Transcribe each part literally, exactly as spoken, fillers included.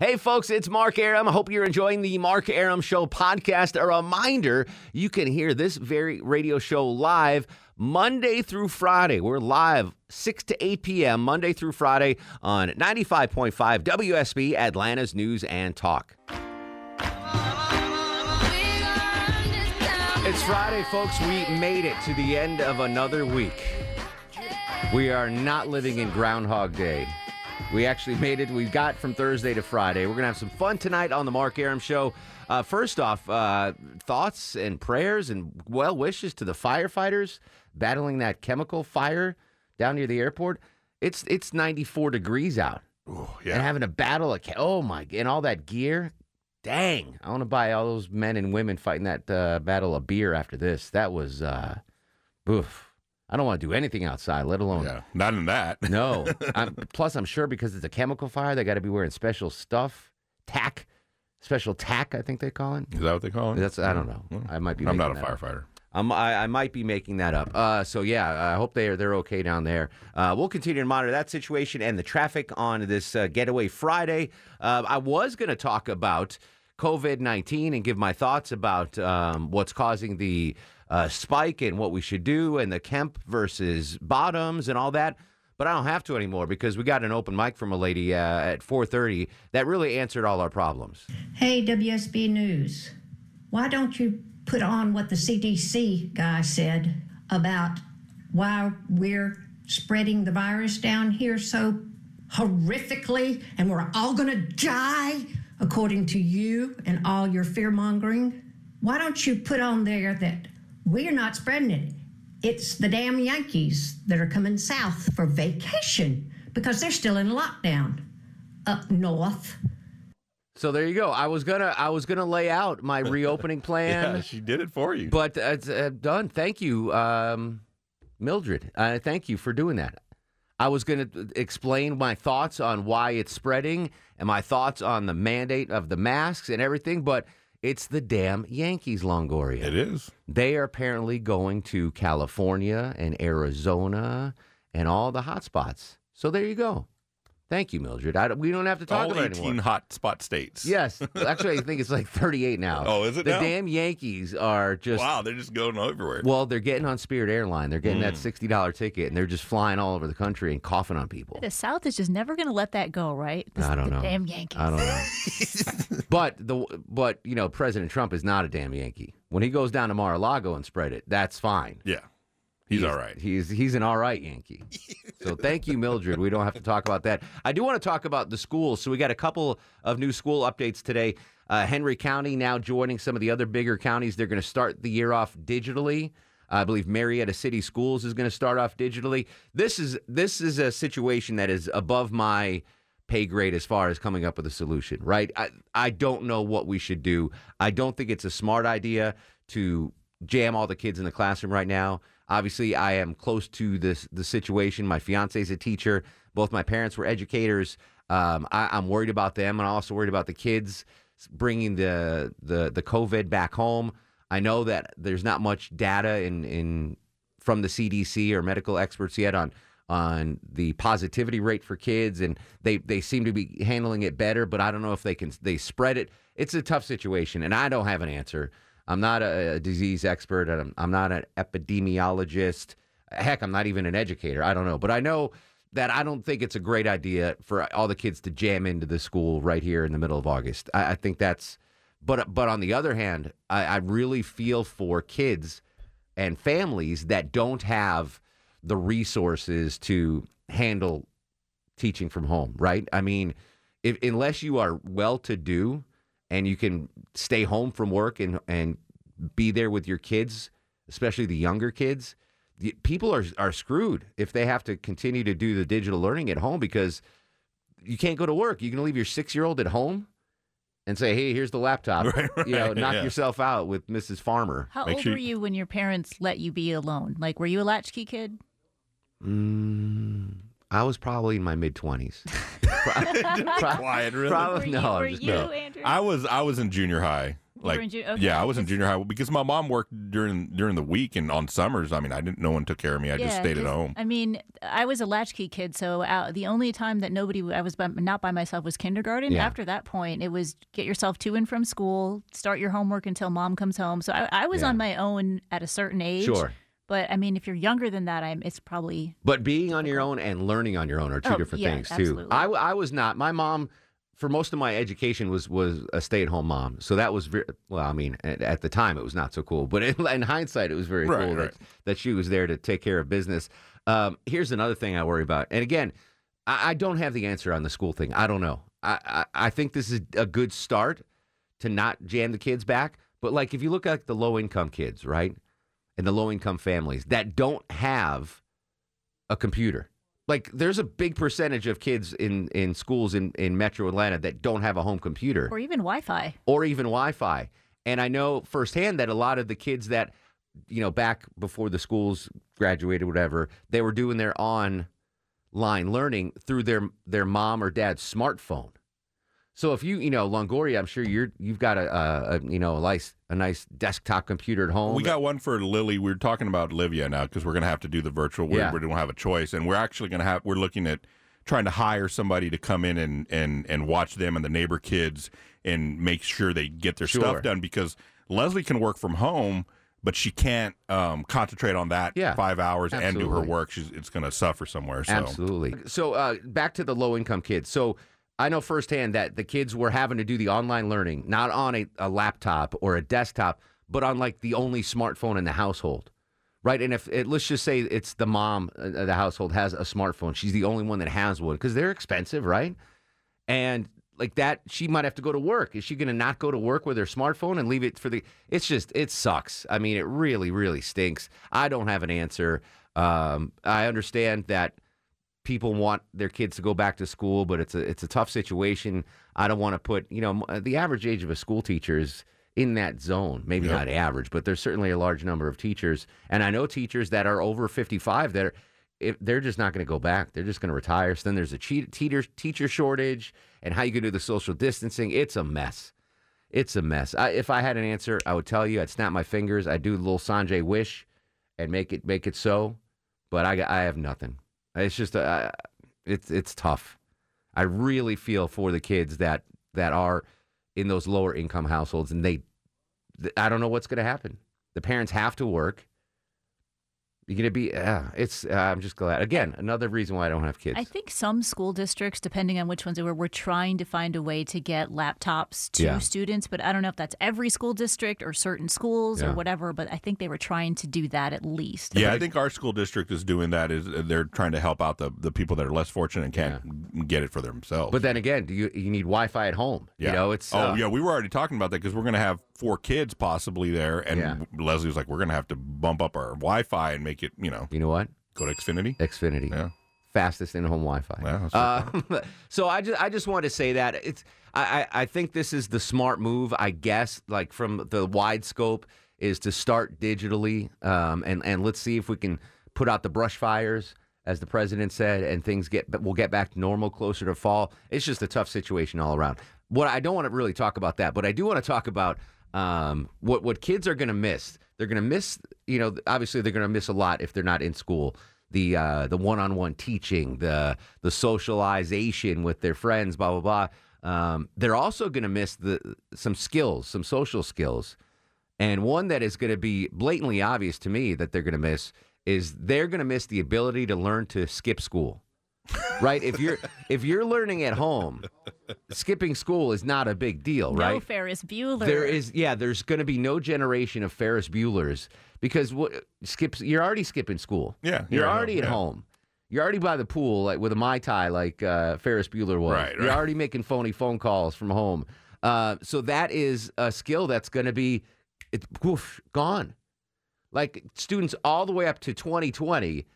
Hey, folks, it's Mark Arum. I hope you're enjoying the Mark Arum Show podcast. A reminder, you can hear this very radio show live Monday through Friday. We're live six to eight p.m. Monday through Friday on ninety-five point five W S B, Atlanta's News and Talk. It's Friday, folks. We made it to the end of another week. We are not living in Groundhog Day. We actually made it. We got from Thursday to Friday. We're going to have some fun tonight on the Mark Arum Show. Uh, first off, uh, thoughts and prayers and well wishes to the firefighters battling that chemical fire down near the airport. It's it's ninety-four degrees out. Ooh, yeah. And having a battle. Of, oh, my. And all that gear. Dang, I want to buy all those men and women fighting that uh, battle of beer after this. That was, uh, oof. I don't want to do anything outside, let alone. Yeah, not in that. No. I'm, plus, I'm sure because it's a chemical fire, they got to be wearing special stuff, tack, special tack, I think they call it. Is that what they call it? That's I don't know. Well, I might be. I'm not a firefighter. I'm, I, I might be making that up. Uh, so, yeah, I hope they're, they're okay down there. Uh, we'll continue to monitor that situation and the traffic on this uh, Getaway Friday. Uh, I was going to talk about COVID nineteen and give my thoughts about um, what's causing the uh, spike and what we should do and the Kemp versus Bottoms and all that. But I don't have to anymore because we got an open mic from a lady uh, at four thirty that really answered all our problems. Hey, W S B News, why don't you put on what the C D C guy said about why we're spreading the virus down here so horrifically and we're all going to die, according to you and all your fear-mongering? Why don't you put on there that we're not spreading it? It's the damn Yankees that are coming south for vacation because they're still in lockdown up north. So there you go. I was gonna, I was gonna lay out my reopening plan. Yeah, she did it for you. But it's uh, done. Thank you, um, Mildred. Uh, thank you for doing that. I was gonna explain my thoughts on why it's spreading and my thoughts on the mandate of the masks and everything. But it's the damn Yankees, Longoria. It is. They are apparently going to California and Arizona and all the hot spots. So there you go. Thank you, Mildred. I, we don't have to talk all about it anymore. All eighteen hot spot states. Yes. Actually, I think it's like thirty-eight now. Oh, is it the now? The damn Yankees are just... Wow, they're just going everywhere. Well, they're getting on Spirit Airlines. They're getting mm. that sixty dollar ticket, and they're just flying all over the country and coughing on people. The South is just never going to let that go, right? This I don't the know. The damn Yankees. I don't know. But, the, but, you know, President Trump is not a damn Yankee. When he goes down to Mar-a-Lago and spread it, that's fine. Yeah. He's, he's all right. He's he's an all right Yankee. So thank you, Mildred. We don't have to talk about that. I do want to talk about the schools. So we got a couple of new school updates today. Uh, Henry County now joining some of the other bigger counties. They're going to start the year off digitally. I believe Marietta City Schools is going to start off digitally. This is this is a situation that is above my pay grade as far as coming up with a solution, right? I, I don't know what we should do. I don't think it's a smart idea to jam all the kids in the classroom right now. Obviously, I am close to this the situation. My fiance is a teacher. Both my parents were educators. Um, I, I'm worried about them, and I'm also worried about the kids bringing the the the COVID back home. I know that there's not much data in in from the C D C or medical experts yet on on the positivity rate for kids, and they they seem to be handling it better. But I don't know if they can they spread it. It's a tough situation, and I don't have an answer. I'm not a, a disease expert. I'm, I'm not an epidemiologist. Heck, I'm not even an educator. I don't know. But I know that I don't think it's a great idea for all the kids to jam into the school right here in the middle of August. I, I think that's but but on the other hand, I, I really feel for kids and families that don't have the resources to handle teaching from home. Right. I mean, if, unless you are well-to-do and you can stay home from work and, and be there with your kids, especially the younger kids, the, people are are screwed if they have to continue to do the digital learning at home because you can't go to work. You're going to leave your six-year-old at home and say, hey, here's the laptop. Right, right, you know, knock yeah. yourself out with Missus Farmer. How Make old sure... were you when your parents let you be alone? Like, were you a latchkey kid? Mm, I was probably in my mid-twenties. Pro- quiet, really? Probably, were you, no, were just, you no. Andrew? I was, I was in junior high. Like, in ju- okay. Yeah, I was in junior high because my mom worked during during the week and on summers. I mean, I didn't. No one took care of me. I yeah, just stayed at home. I mean, I was a latchkey kid, so uh, the only time that nobody I was by, not by myself was kindergarten. Yeah. After that point, it was get yourself to and from school, start your homework until mom comes home. So I, I was yeah. on my own at a certain age. Sure. But, I mean, if you're younger than that, I'm. it's probably... But being on your own and learning on your own are two oh, different yeah, things, absolutely. too. I, I was not. My mom, for most of my education, was, was a stay-at-home mom. So that was, very, well, I mean, at, at the time, it was not so cool. But in, in hindsight, it was very right, cool right. That, that she was there to take care of business. Um, here's another thing I worry about. And, again, I, I don't have the answer on the school thing. I don't know. I, I, I think this is a good start to not jam the kids back. But, like, if you look at the low-income kids, right? And the low-income families that don't have a computer. Like, there's a big percentage of kids in, in schools in, in metro Atlanta that don't have a home computer. Or even Wi-Fi. Or even Wi-Fi. And I know firsthand that a lot of the kids that, you know, back before the schools graduated, whatever, they were doing their online learning through their their mom or dad's smartphone. So if you, you know, Longoria, I'm sure you're, you've got a, a, a you know, a nice, a nice desktop computer at home. We got one for Lily. We're talking about Livia now because we're going to have to do the virtual. We're, yeah. we don't have a choice. And we're actually going to have, we're looking at trying to hire somebody to come in and, and, and watch them and the neighbor kids and make sure they get their sure. stuff done because Leslie can work from home, but she can't um, concentrate on that yeah. five hours Absolutely. and do her work. She's, it's going to suffer somewhere. So. Absolutely. So uh, back to the low-income kids. So I know firsthand that the kids were having to do the online learning, not on a, a laptop or a desktop, but on like the only smartphone in the household, right? And if it, let's just say it's the mom of the household has a smartphone. She's the only one that has one because they're expensive, right? And like that, she might have to go to work. Is she going to not go to work with her smartphone and leave it for the, it's just, it sucks. I mean, it really, really stinks. I don't have an answer. Um, I understand that people want their kids to go back to school, but it's a it's a tough situation. I don't want to put, you know, the average age of a school teacher is in that zone. Maybe yep. not average, but there's certainly a large number of teachers. And I know teachers that are over fifty-five that are, if they're just not going to go back. They're just going to retire. So then there's a che- teacher, teacher shortage and how you can do the social distancing. It's a mess. It's a mess. I, if I had an answer, I would tell you. I'd snap my fingers. I'd do a little Sanjay wish and make it make it so. But I, I have nothing. It's just, uh, it's it's tough. I really feel for the kids that, that are in those lower income households, and they, th- I don't know what's going to happen. The parents have to work. You're going to be, uh, it's, uh, I'm just glad. Again, another reason why I don't have kids. I think some school districts, depending on which ones they were, were trying to find a way to get laptops to yeah. students, but I don't know if that's every school district or certain schools yeah. or whatever, but I think they were trying to do that at least. Yeah, I think our school district is doing that. Is they're trying to help out the, the people that are less fortunate and can't yeah. get it for themselves. But then again, do you you need Wi-Fi at home? Yeah. You know, it's, oh, uh, yeah, we were already talking about that because we're going to have four kids possibly there, and yeah. Leslie was like, we're going to have to bump up our Wi-Fi and make Make it, you know. You know what? Go to Xfinity. Xfinity. Yeah. Fastest in-home Wi-Fi. Yeah, uh, so I just I just want to say that it's I, I I think this is the smart move, I guess, like from the wide scope, is to start digitally, um, and and let's see if we can put out the brush fires, as the president said, and things get we'll get back to normal closer to fall. It's just a tough situation all around. What I don't want to really talk about that, but I do want to talk about um, what what kids are going to miss. They're going to miss, you know, obviously they're going to miss a lot if they're not in school. The uh, the one-on-one teaching, the the socialization with their friends, blah, blah, blah. Um, they're also going to miss the some skills, some social skills. And one that is going to be blatantly obvious to me that they're going to miss is they're going to miss the ability to learn to skip school. Right? If you're if you're learning at home, skipping school is not a big deal, right? No Ferris Bueller. There is, yeah. There's going to be no generation of Ferris Buellers because what skips? You're already skipping school. Yeah, you're, you're already at home, at yeah. home. You're already by the pool, like with a Mai Tai, like uh, Ferris Bueller was. Right, right. You're already making phony phone calls from home. Uh, so that is a skill that's going to be, it's poof, gone. Like students all the way up to twenty twenty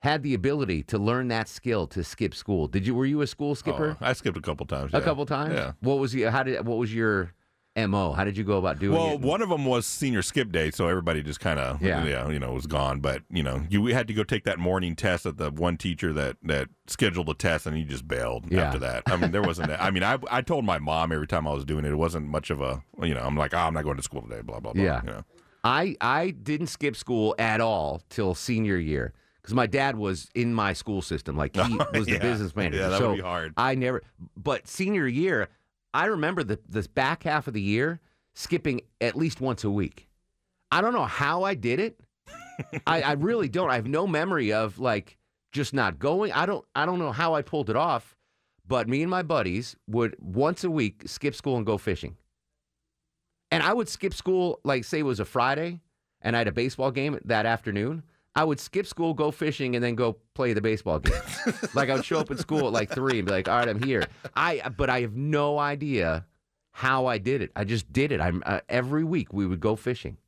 had the ability to learn that skill to skip school. Did you? Were you a school skipper? Oh, I skipped a couple times. Yeah. A couple times. Yeah. What was you? How did? What was your M O? How did you go about doing well, it? Well, one of them was senior skip day, so everybody just kind of yeah. yeah, you know, was gone. But you know, you we had to go take that morning test at the one teacher that, that scheduled a test, and he just bailed yeah. after that. I mean, there wasn't. That, I mean, I I told my mom every time I was doing it, it wasn't much of a you know. I'm like, oh, I'm not going to school today. Blah blah blah. Yeah. You know? I I didn't skip school at all till senior year. Because my dad was in my school system. Like, he was the yeah. business manager. Yeah, that so would be hard. I never, but senior year, I remember the, the back half of the year skipping at least once a week. I don't know how I did it. I, I really don't. I have no memory of, like, just not going. I don't, I don't know how I pulled it off, but me and my buddies would once a week skip school and go fishing. And I would skip school, like, say it was a Friday, and I had a baseball game that afternoon. I would skip school, go fishing, and then go play the baseball game. Like, I would show up at school at like three and be like, all right, I'm here. I But I have no idea how I did it. I just did it. I'm uh, every week we would go fishing.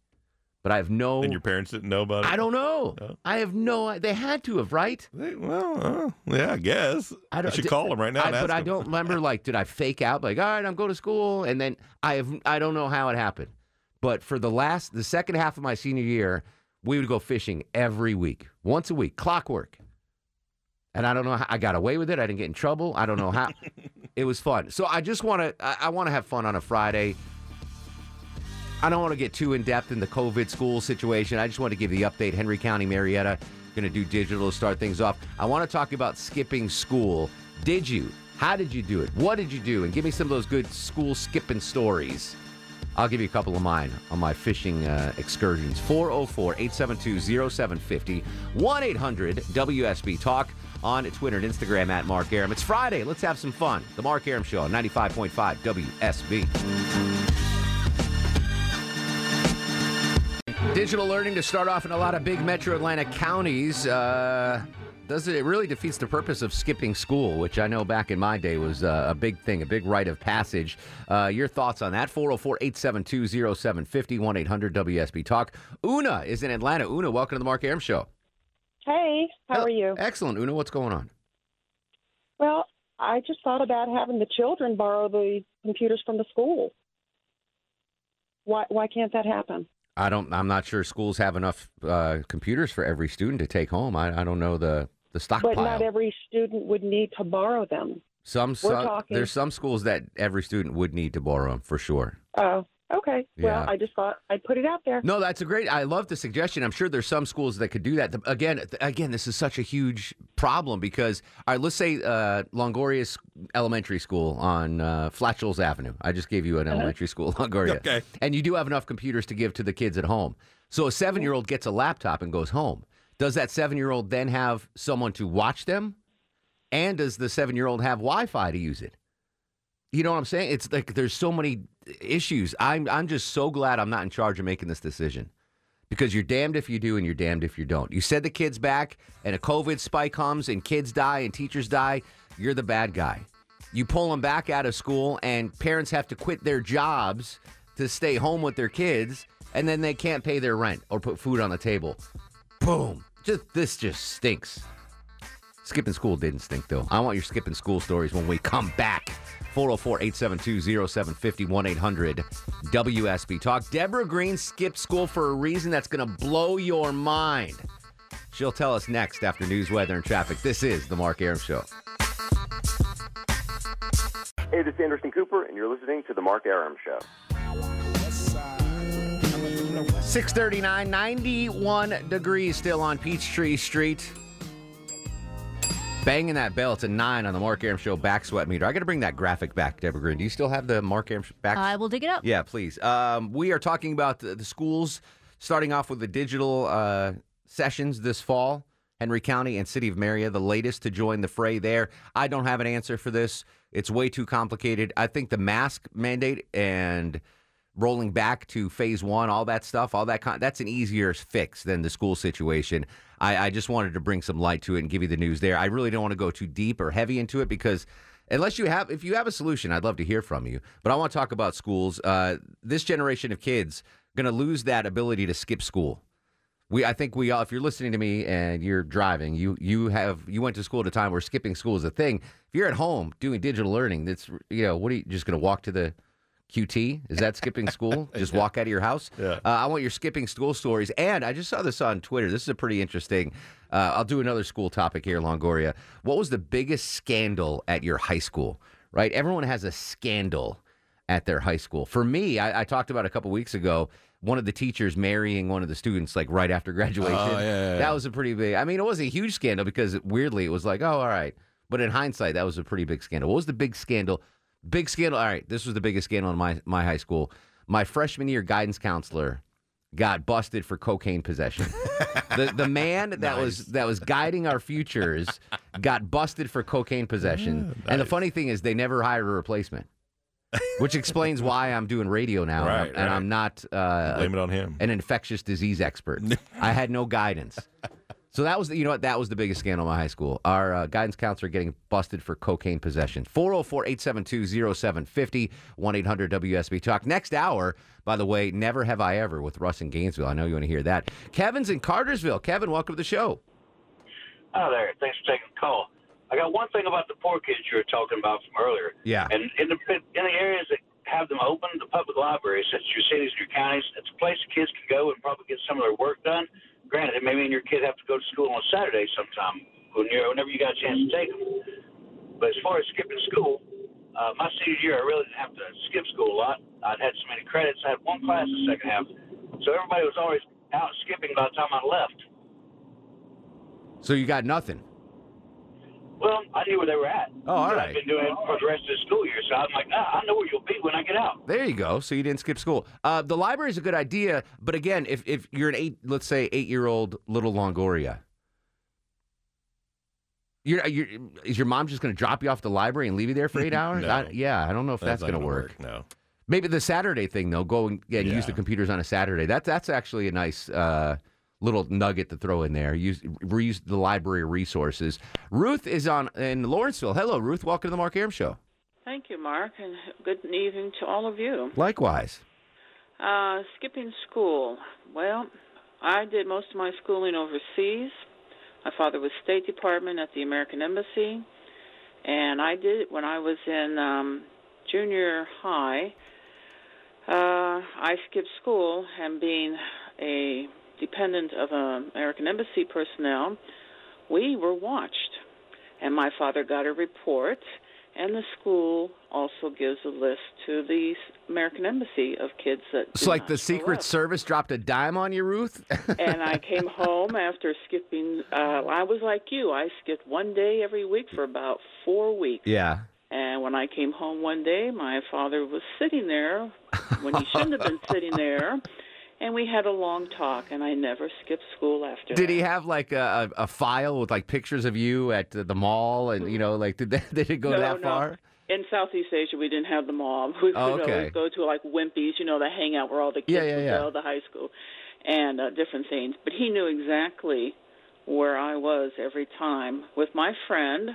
But I have no... And your parents didn't know about it? I don't know. No. I have no... They had to have, right? They, well, uh, yeah, I guess. I don't, you should did, call them right now I, But them. I don't remember, like, did I fake out? Like, all right, I'm going to school. And then I have I don't know how it happened. But for the last... The second half of my senior year... We would go fishing every week, once a week, clockwork. And I don't know how I got away with it. I didn't get in trouble. I don't know how. It was fun. So I just want to, I, I want to have fun on a Friday. I don't want to get too in-depth in the COVID school situation. I just want to give the update. Henry County, Marietta, going to do digital to start things off. I want to talk about skipping school. Did you? How did you do it? What did you do? And give me some of those good school skipping stories. I'll give you a couple of mine on my fishing uh, excursions. four oh four, eight seven two, oh seven five oh, one eight hundred W S B Talk on Twitter and Instagram at Mark Arum. It's Friday. Let's have some fun. The Mark Arum Show on ninety-five point five W S B. Digital learning to start off in a lot of big metro Atlanta counties. Uh, does it, it really defeats the purpose of skipping school, which I know back in my day was uh, a big thing, a big rite of passage. Uh, your thoughts on that? four oh four, eight seven two, oh seven five oh, one eight hundred W S B Talk. Una is in Atlanta. Una, welcome to the Mark Arum Show. Hey, how are you? Excellent, Una. What's going on? Well, I just thought about having the children borrow the computers from the school. Why, why can't that happen? I don't, I'm not sure schools have enough uh, computers for every student to take home. I, I don't know the, the stockpile. But not every student would need to borrow them. Some, some talking... There's some schools that every student would need to borrow them, for sure. Oh, okay. Yeah. Well, I just thought I'd put it out there. No, that's a great, I love the suggestion. I'm sure there's some schools that could do that. Again, again, this is such a huge problem because, all right, let's say uh, Longoria's elementary school on uh, Flatulence Avenue. I just gave you an uh-huh. elementary school, Longoria. Okay. And you do have enough computers to give to the kids at home. So a seven-year-old gets a laptop and goes home. Does that seven-year-old then have someone to watch them? And does the seven-year-old have Wi-Fi to use it? You know what I'm saying? It's like there's so many issues. I'm I'm just so glad I'm not in charge of making this decision because you're damned if you do and you're damned if you don't. You send the kids back and a COVID spike comes and kids die and teachers die. You're the bad guy. You pull them back out of school and parents have to quit their jobs to stay home with their kids and then they can't pay their rent or put food on the table. Boom. Just this just stinks. Skipping school didn't stink, though. I want your skipping school stories when we come back. four oh four, eight seven two, oh seven five oh, one eight hundred W S B Talk. Deborah Green skipped school for a reason that's going to blow your mind. She'll tell us next after news, weather, and traffic. This is The Mark Arum Show. Hey, this is Anderson Cooper, and you're listening to The Mark Arum Show. six thirty-nine, ninety-one degrees still on Peachtree Street. Banging that bell. It's a nine on the Mark Arum Show back sweat meter. I got to bring that graphic back, Deborah Green. Do you still have the Mark Arum back? I will dig it up. Yeah, please. Um, we are talking about the, the schools, starting off with the digital uh, sessions this fall. Henry County and City of Marietta, the latest to join the fray there. I don't have an answer for this. It's way too complicated. I think the mask mandate and rolling back to phase one, all that stuff, all that con- that's an easier fix than the school situation. I, I just wanted to bring some light to it and give you the news there. I really don't want to go too deep or heavy into it because unless you have, if you have a solution, I'd love to hear from you. But I want to talk about schools. Uh, this generation of kids going to lose that ability to skip school. we I think we all, if you're listening to me and you're driving, you you have you went to school at a time where skipping school is a thing. If you're at home doing digital learning, that's, you know, what are you just going to walk to the Q T? Is that skipping school? Just yeah. walk out of your house? Yeah. Uh, I want your skipping school stories. And I just saw this on Twitter. This is a pretty interesting. Uh, I'll do another school topic here, Longoria. What was the biggest scandal at your high school? Right? Everyone has a scandal at their high school. For me, I, I talked about a couple weeks ago, one of the teachers marrying one of the students, like, right after graduation. Oh, yeah, yeah, yeah. That was a pretty big... I mean, it wasn't a huge scandal because, weirdly, it was like, oh, all right. But in hindsight, that was a pretty big scandal. What was the big scandal? Big scandal. All right, this was the biggest scandal in my, my high school. My freshman year guidance counselor got busted for cocaine possession. the the man that nice. was that was guiding our futures got busted for cocaine possession. Yeah, nice. And the funny thing is they never hired a replacement. Which explains why I'm doing radio now, right, and, I'm, and right. I'm not uh, blame it on him. An infectious disease expert. I had no guidance. So that was, the, you know what, that was the biggest scandal in my high school. Our uh, guidance counselor getting busted for cocaine possession. four oh four, eight seven two, oh seven five oh, one eight hundred W S B Talk. Next hour, by the way, Never Have I Ever with Russ in Gainesville. I know you want to hear that. Kevin's in Cartersville. Kevin, welcome to the show. Hi there. Thanks for taking the call. I got one thing about the poor kids you were talking about from earlier. Yeah. And in the, in the areas that have them open, the public libraries, such as your cities and your counties, it's a place kids can go and probably get some of their work done. Granted, it may mean your kid have to go to school on Saturday sometime, whenever you got a chance to take them. But as far as skipping school, uh, my senior year, I really didn't have to skip school a lot. I'd had so many credits. I had one class the second half. So everybody was always out skipping by the time I left. So you got nothing? Well, I knew where they were at. Oh, all right. I've been doing it for the rest of the school year, so I'm like, nah, I know where you'll be when I get out. There you go. So you didn't skip school. Uh, the library is a good idea, but again, if, if you're an eight, let's say eight-year-old little Longoria, you're, you're, is your mom just going to drop you off the library and leave you there for eight hours? No. I, yeah, I don't know if that's, that's going to work. work. No. Maybe the Saturday thing, though, go and yeah, yeah. use the computers on a Saturday. That, that's actually a nice... Uh, little nugget to throw in there. Use reuse the library resources. Ruth is on in Lawrenceville. Hello, Ruth. Welcome to the Mark Arum Show. Thank you, Mark, and good evening to all of you. Likewise. Uh, skipping school. Well, I did most of my schooling overseas. My father was State Department at the American Embassy, and I did it when I was in um, junior high. Uh, I skipped school, and being a dependent of um, American Embassy personnel, we were watched. And my father got a report, and the school also gives a list to the American Embassy of kids that It's so like the Secret up. Service dropped a dime on you, Ruth? And I came home after skipping. Uh, I was like you. I skipped one day every week for about four weeks. Yeah. And when I came home one day, my father was sitting there when he shouldn't have been sitting there. And we had a long talk, and I never skipped school after that. Did he have, like, a, a file with, like, pictures of you at the mall? And, you know, like, did, they, did it go no, that no. far? In Southeast Asia, we didn't have the mall. We would oh, okay. always go to, like, Wimpy's, you know, the hangout where all the kids yeah, yeah, would yeah. go, the high school, and uh, different things. But he knew exactly where I was every time with my friend,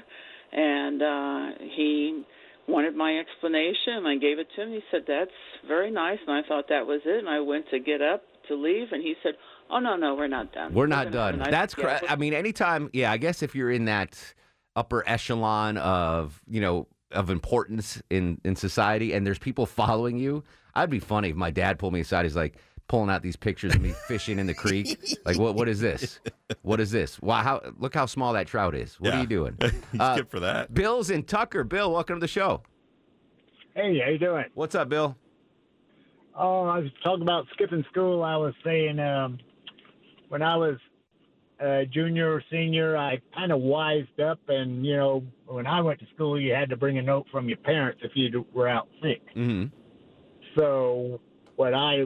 and uh, he... wanted my explanation, and I gave it to him. He said, that's very nice, and I thought that was it, and I went to get up to leave, and he said, oh, no, no, we're not done. We're, we're not done. Nice that's correct. I mean, anytime, yeah, I guess if you're in that upper echelon of, you know, of importance in, in society, and there's people following you, I'd be funny if my dad pulled me aside. He's like, pulling out these pictures of me fishing in the creek. Like, what? What is this? What is this? Wow! How, look how small that trout is. What yeah. are you doing? He's uh, good for that. Bill's in Tucker. Bill, welcome to the show. Hey, how you doing? What's up, Bill? Oh, I was talking about skipping school. I was saying um, when I was uh, junior or senior, I kind of wised up. And, you know, when I went to school, you had to bring a note from your parents if you were out sick. Mm-hmm. So what I...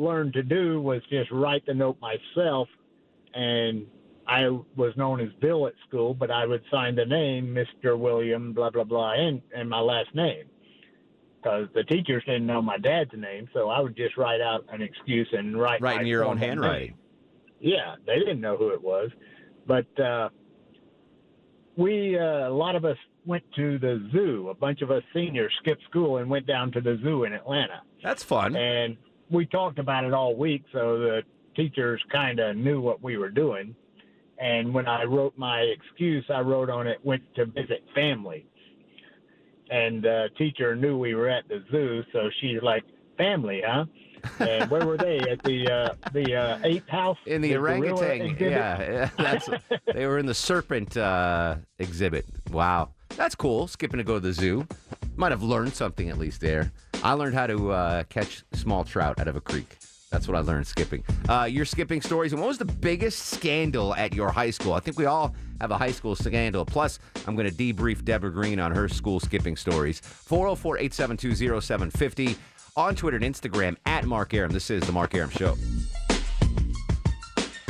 learned to do was just write the note myself, and I was known as Bill at school, but I would sign the name Mister William blah blah blah and, and my last name because the teachers didn't know my dad's name, so I would just write out an excuse and write right in your own handwriting. Yeah, they didn't know who it was, but uh, we uh, a lot of us went to the zoo. A bunch of us seniors skipped school and went down to the zoo in Atlanta. That's fun. And we talked about it all week, so the teachers kind of knew what we were doing. And when I wrote my excuse, I wrote on it, went to visit family. And the teacher knew we were at the zoo, so she's like, family, huh? And where were they? At the uh, the uh, ape house? In the, the orangutan, yeah. That's, they were in the serpent uh, exhibit. Wow. That's cool, skipping to go to the zoo. Might have learned something at least there. I learned how to uh, catch small trout out of a creek. That's what I learned skipping. Uh, your skipping stories. And what was the biggest scandal at your high school? I think we all have a high school scandal. Plus, I'm going to debrief Deborah Green on her school skipping stories. four oh four, eight seven two, oh seven five oh. On Twitter and Instagram, at Mark Arum. This is The Mark Arum Show.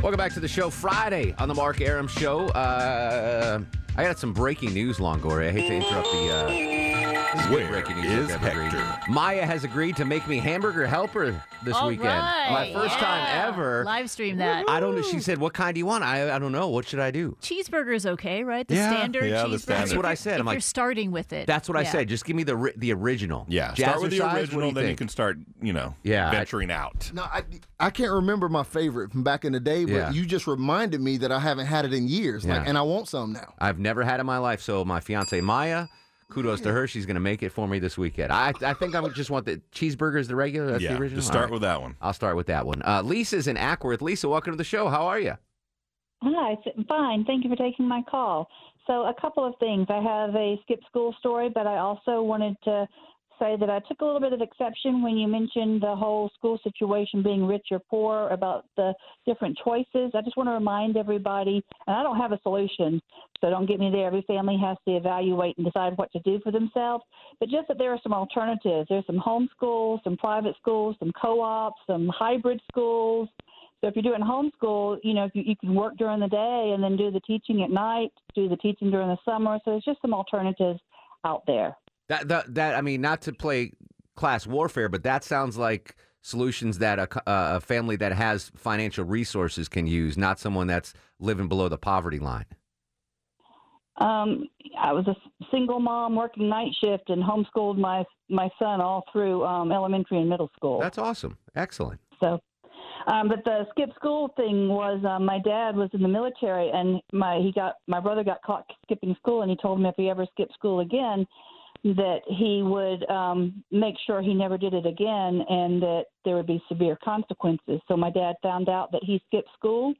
Welcome back to the show. Friday on The Mark Arum Show. Uh, I got some breaking news, Longoria. I hate to interrupt the... Uh, Where is Hector? Maya has agreed to make me hamburger helper this All weekend. Right. My first yeah. time ever. Live stream that. I don't know. She said, what kind do you want? I I don't know. What should I do? Cheeseburger's okay, right? The yeah. standard yeah, cheeseburger. The standard. That's what I said. If I'm like, you're starting with it. That's what yeah. I said. Just give me the the original. Yeah. Jazzer start with the original, you then think? You can start, you know, yeah, venturing I, out. No, I, I can't remember my favorite from back in the day, but yeah. you just reminded me that I haven't had it in years. Yeah. Like, and I want some now. I've never had it in my life. So my fiance, Maya... Kudos to her. She's going to make it for me this weekend. I I think I would just want the cheeseburgers, the regular. That's yeah, the original. Just start right. with that one. I'll start with that one. Uh, Lisa's in Ackworth. Lisa, welcome to the show. How are you? Hi, fine. Thank you for taking my call. So a couple of things. I have a skip school story, but I also wanted to say that I took a little bit of exception when you mentioned the whole school situation being rich or poor, about the different choices. I just want to remind everybody, and I don't have a solution, so don't get me there. Every family has to evaluate and decide what to do for themselves, but just that there are some alternatives. There's some homeschool, some private schools, some co-ops, some hybrid schools. So if you're doing homeschool, you know, if you, you can work during the day and then do the teaching at night, do the teaching during the summer. So there's just some alternatives out there. That, that that I mean, not to play class warfare, but that sounds like solutions that a, a family that has financial resources can use, not someone that's living below the poverty line. Um, I was a single mom working night shift and homeschooled my my son all through um, elementary and middle school. That's awesome, excellent. So. Um, but the skip school thing was um, my dad was in the military, and my he got my brother got caught skipping school, and he told him if he ever skipped school again, that he would um, make sure he never did it again and that there would be severe consequences. So my dad found out that he skipped school.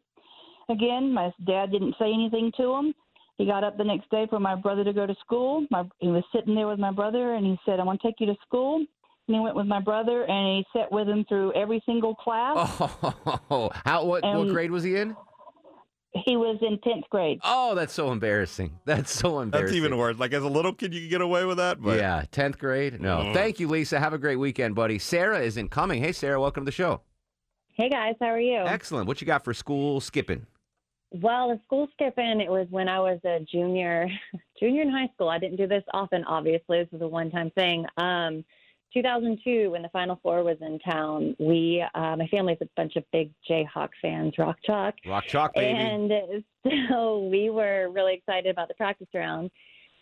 Again, my dad didn't say anything to him. He got up the next day for my brother to go to school. My, he was sitting there with my brother, and he said, I want to take you to school. And he went with my brother, and he sat with him through every single class. Oh, how, what, and, what grade was he in? He was in tenth grade. Oh, that's so embarrassing. That's so embarrassing. That's even worse. Like, as a little kid, you can get away with that. But... yeah, tenth grade. No. Mm. Thank you, Lisa. Have a great weekend, buddy. Sarah is in Cumming. Hey, Sarah, welcome to the show. Hey, guys. How are you? Excellent. What you got for school skipping? Well, the school skipping, it was when I was a junior, junior in high school. I didn't do this often, obviously. This was a one-time thing. Um, two thousand two, when the Final Four was in town, we, uh, my family's a bunch of big Jayhawk fans, Rock Chalk. Rock Chalk, baby. And so we were really excited about the practice round.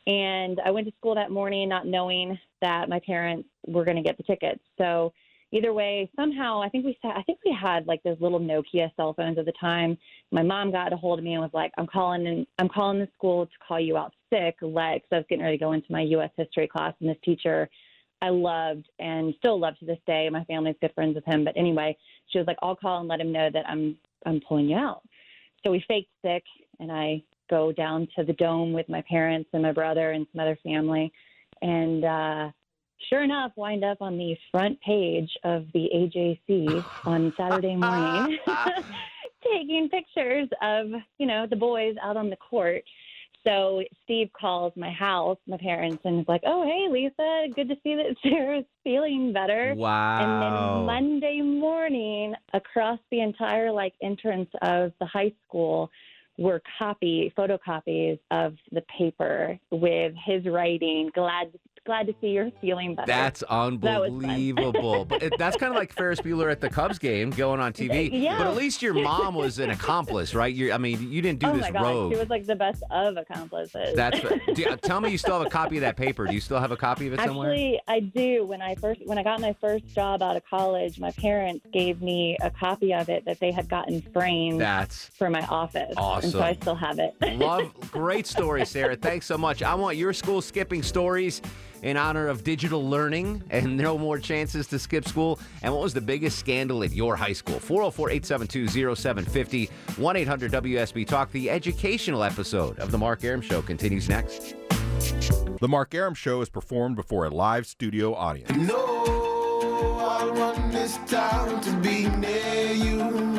And I went to school that morning not knowing that my parents were going to get the tickets. So either way, somehow, I think we sat, I think we had like those little Nokia cell phones at the time. My mom got a hold of me and was like, I'm calling and I'm calling the school to call you out sick. Like, so I was getting ready to go into my U S history class, and this teacher I loved and still love to this day. My family's good friends with him. But anyway, she was like, I'll call and let him know that I'm I'm pulling you out. So we faked sick, and I go down to the dome with my parents and my brother and some other family. And uh, sure enough, wind up on the front page of the A J C on Saturday morning, taking pictures of, you know, the boys out on the court. So Steve calls my house, my parents, and is like, oh, hey, Lisa, good to see that Sarah's feeling better. Wow. And then Monday morning, across the entire, like, entrance of the high school, were copy photocopies of the paper with his writing. Glad, glad to see you're feeling better. That's unbelievable. That but that's kind of like Ferris Bueller at the Cubs game going on T V. Yeah. But at least your mom was an accomplice, right? You're, I mean, you didn't do oh this rogue. Oh my gosh, she was like the best of accomplices. That's. Do, tell me, you still have a copy of that paper? Do you still have a copy of it somewhere? Actually, I do. When I first, when I got my first job out of college, my parents gave me a copy of it that they had gotten framed. That's for my office. Awesome. And so I still have it. Love. Great story, Sarah. Thanks so much. I want your school skipping stories in honor of digital learning and no more chances to skip school. And what was the biggest scandal at your high school? four oh four, eight seven two, oh seven five oh, one eight hundred W S B Talk. The educational episode of The Mark Arum Show continues next. The Mark Arum Show is performed before a live studio audience. No, I want this town to be near you.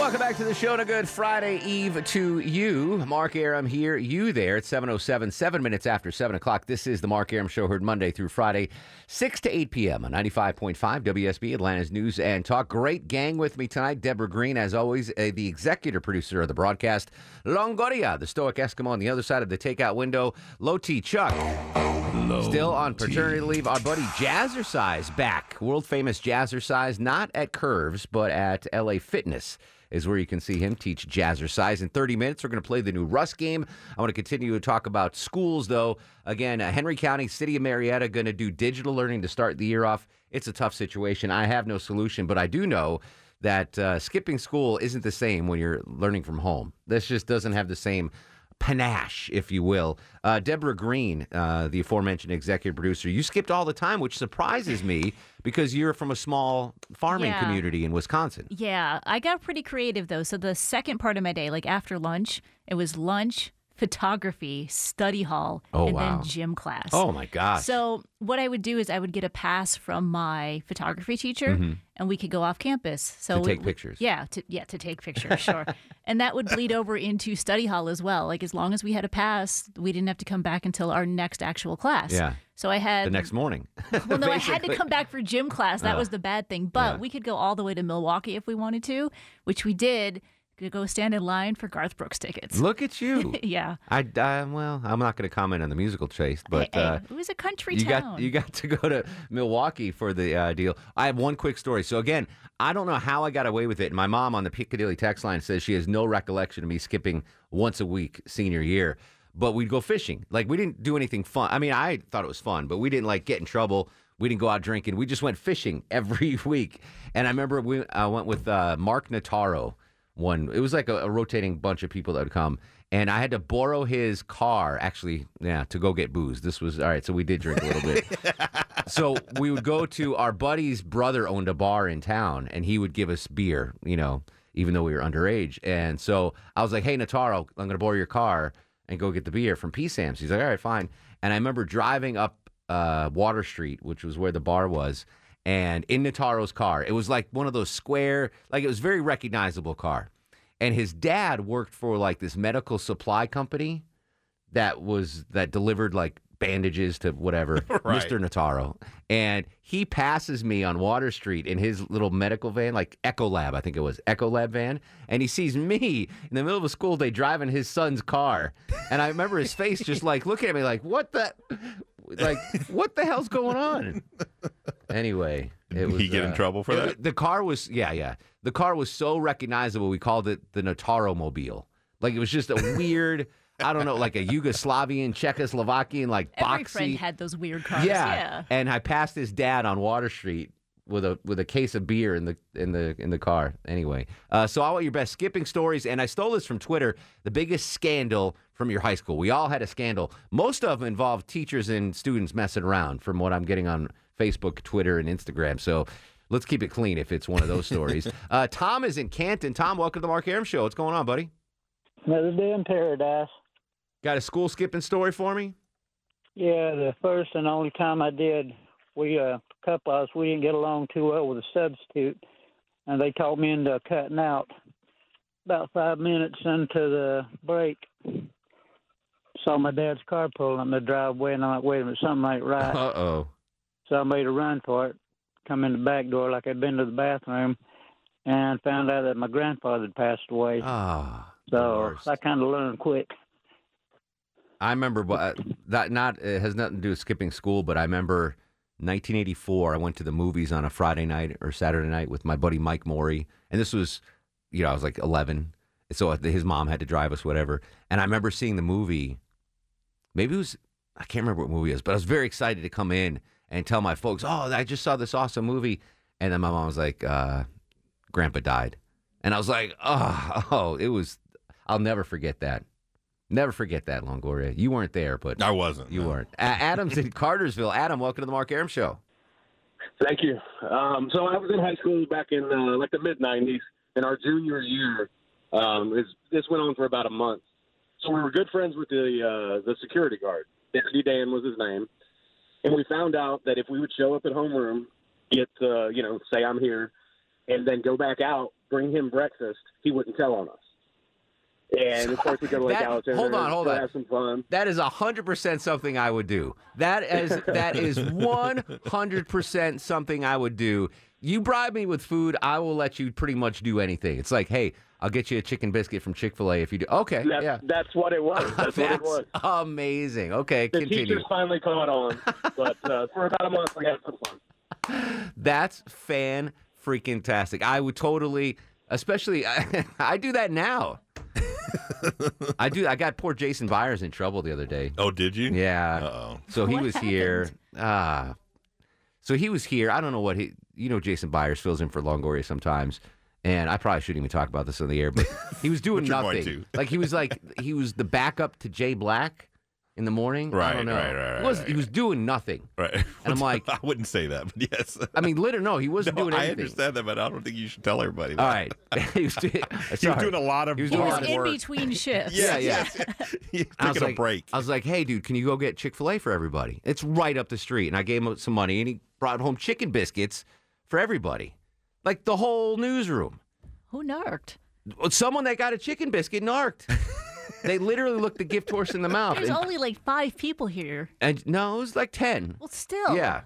Welcome back to the show and a good Friday Eve to you. Mark Arum here, you there. It's seven oh seven, seven minutes after seven o'clock. This is the Mark Arum Show, heard Monday through Friday, six to eight p.m. on ninety-five point five W S B, Atlanta's News and Talk. Great gang with me tonight. Deborah Green, as always, uh, the executive producer of the broadcast. Longoria, the stoic Eskimo on the other side of the takeout window. Low T Chuck, Low still on paternity T. leave. Our buddy Jazzercise back. World-famous Jazzercise, not at Curves, but at L A Fitness is where you can see him teach Jazzercise. In thirty minutes, we're going to play the new Russ game. I want to continue to talk about schools, though. Again, uh, Henry County, City of Marietta, going to do digital learning to start the year off. It's a tough situation. I have no solution, but I do know that uh, skipping school isn't the same when you're learning from home. This just doesn't have the same panache, if you will. Uh, Deborah Green, uh, the aforementioned executive producer, you skipped all the time, which surprises me because you're from a small farming yeah. community in Wisconsin. Yeah, I got pretty creative, though. So the second part of my day, like after lunch, it was lunch, photography, study hall, oh, and wow. then gym class. Oh, my gosh. So what I would do is I would get a pass from my photography teacher, mm-hmm. and we could go off campus. So to take we, pictures. Yeah, to, yeah, to take pictures, sure. And that would bleed over into study hall as well. Like, as long as we had a pass, we didn't have to come back until our next actual class. Yeah. So I had... The next morning. Well, no, I had to come back for gym class. That uh, was the bad thing. But yeah. we could go all the way to Milwaukee if we wanted to, which we did. To go stand in line for Garth Brooks tickets. Look at you. Yeah. I, I well, I'm not going to comment on the musical chase, but hey, hey, uh, it was a country you town. Got, you got to go to Milwaukee for the uh, deal. I have one quick story. So again, I don't know how I got away with it. My mom on the Piccadilly text line says she has no recollection of me skipping once a week senior year, but we'd go fishing. Like, we didn't do anything fun. I mean, I thought it was fun, but we didn't like get in trouble. We didn't go out drinking. We just went fishing every week. And I remember we I went with uh, Mark Notaro. One, it was like a, a rotating bunch of people that would come, and I had to borrow his car, actually, yeah, to go get booze. This was, all right, so we did drink a little bit. So we would go to, our buddy's brother owned a bar in town, and he would give us beer, you know, even though we were underage. And so I was like, hey, Notaro, I'm going to borrow your car and go get the beer from P. Sam's. He's like, all right, fine. And I remember driving up uh, Water Street, which was where the bar was, and in Notaro's car, it was like one of those square, like it was a very recognizable car. And his dad worked for like this medical supply company that was, that delivered like bandages to whatever, right. Mister Notaro. And he passes me on Water Street in his little medical van, like Ecolab, I think it was, Ecolab van. And he sees me in the middle of a school day driving his son's car. And I remember his face just like looking at me like, what the... Like, what the hell's going on? Anyway, it was... Did he get uh, in trouble for it, that? The car was... Yeah, yeah. The car was so recognizable, we called it the Notaro Mobile. Like, it was just a weird... I don't know, like a Yugoslavian, Czechoslovakian, like, boxy... Every friend had those weird cars, yeah. yeah. And I passed his dad on Water Street with a with a case of beer in the in the, in the car. Anyway, uh, so I want your best skipping stories, and I stole this from Twitter, the biggest scandal... From your high school. We all had a scandal. Most of them involved teachers and students messing around, from what I'm getting on Facebook, Twitter, and Instagram. So let's keep it clean if it's one of those stories. Uh, Tom is in Canton. Tom, welcome to the Mark Arum Show. What's going on, buddy? Another day in paradise. Got a school skipping story for me? Yeah, the first and only time I did, we, a uh, couple of us, we didn't get along too well with a substitute, and they talked me into cutting out about five minutes into the break. saw my dad's car pulling in the driveway, and I'm like, wait a minute, something ain't right. Uh-oh. So I made a run for it, come in the back door like I'd been to the bathroom, and found out that my grandfather had passed away. Ah, so I kind of learned quick. I remember, that not it has nothing to do with skipping school, but I remember nineteen eighty-four, I went to the movies on a Friday night or Saturday night with my buddy Mike Morey, and this was, you know, I was like eleven, so his mom had to drive us, whatever, and I remember seeing the movie, maybe it was, I can't remember what movie it was, but I was very excited to come in and tell my folks, oh, I just saw this awesome movie, and then my mom was like, uh, Grandpa died, and I was like, oh, oh, it was, I'll never forget that. Never forget that, Longoria. You weren't there, but... I wasn't. You no. weren't. A- Adam's in Cartersville. Adam, welcome to the Mark Arum Show. Thank you. Um, so I was in high school back in uh, like the mid-nineties, and our junior year, um, is, this went on for about a month. So we were good friends with the uh, the security guard. Deputy Dan was his name. And we found out that if we would show up at homeroom, get, uh, you know, say I'm here, and then go back out, bring him breakfast, he wouldn't tell on us. And, of course, we go to Lake Alexander. Hold on, hold on. Have some fun. That is one hundred percent something I would do. That is that is one hundred percent something I would do. You bribe me with food, I will let you pretty much do anything. It's like, hey, I'll get you a chicken biscuit from Chick-fil-A if you do. Okay, that's, yeah. That's what it was. That's, that's what it was. Amazing. Okay, the continue. The teachers finally caught on. But uh, for about a month, we had some fun. That's fan-freaking-tastic. I would totally, especially, I, I do that now. I do. I got poor Jason Byers in trouble the other day. Oh, did you? Yeah. Uh-oh. So he what was happened? here. Ah. So he was here. I don't know what he, you know, Jason Byers fills in for Longoria sometimes. And I probably shouldn't even talk about this on the air, but he was doing nothing. Like he was like, he was the backup to Jay Black in the morning. Right, I don't know. right, right, right, was, right. He was doing nothing. Right. And I'm like. I wouldn't say that, but yes. I mean, literally, no, he wasn't no, doing anything. I understand that, but I don't think you should tell everybody that. All right. he, was doing, he was doing a lot of work. He was, was in work. between shifts. yeah, yeah. He was taking a like, break. I was like, hey, dude, can you go get Chick-fil-A for everybody? It's right up the street. And I gave him some money, and he brought home chicken biscuits for everybody. Like the whole newsroom. Who narked? Someone that got a chicken biscuit narked. They literally looked the gift horse in the mouth. There's and, only like five people here. And no, it was like ten. Well, still. Yeah.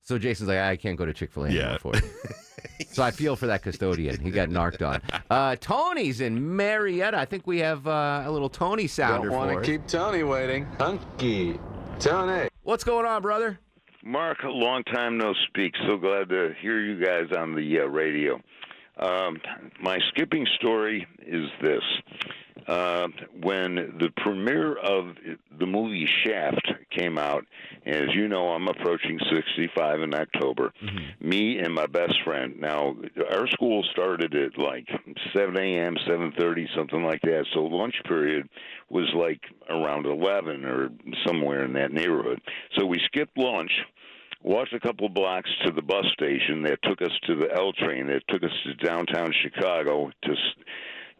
So Jason's like, I can't go to Chick-fil-A yeah. anymore for it. So I feel for that custodian. He got narked on. Uh, Tony's in Marietta. I think we have uh, a little Tony sounder for it. Don't want to keep Tony waiting. Hunky. Tony. What's going on, brother? Mark, long time no speak. So glad to hear you guys on the uh, radio. Um, my skipping story is this. Uh, when the premiere of the movie Shaft came out, and as you know, I'm approaching sixty-five in October, mm-hmm. me and my best friend. Now, our school started at like seven a.m., seven thirty, something like that, so lunch period was like around eleven or somewhere in that neighborhood. So we skipped lunch, walked a couple blocks to the bus station that took us to the L train, that took us to downtown Chicago to...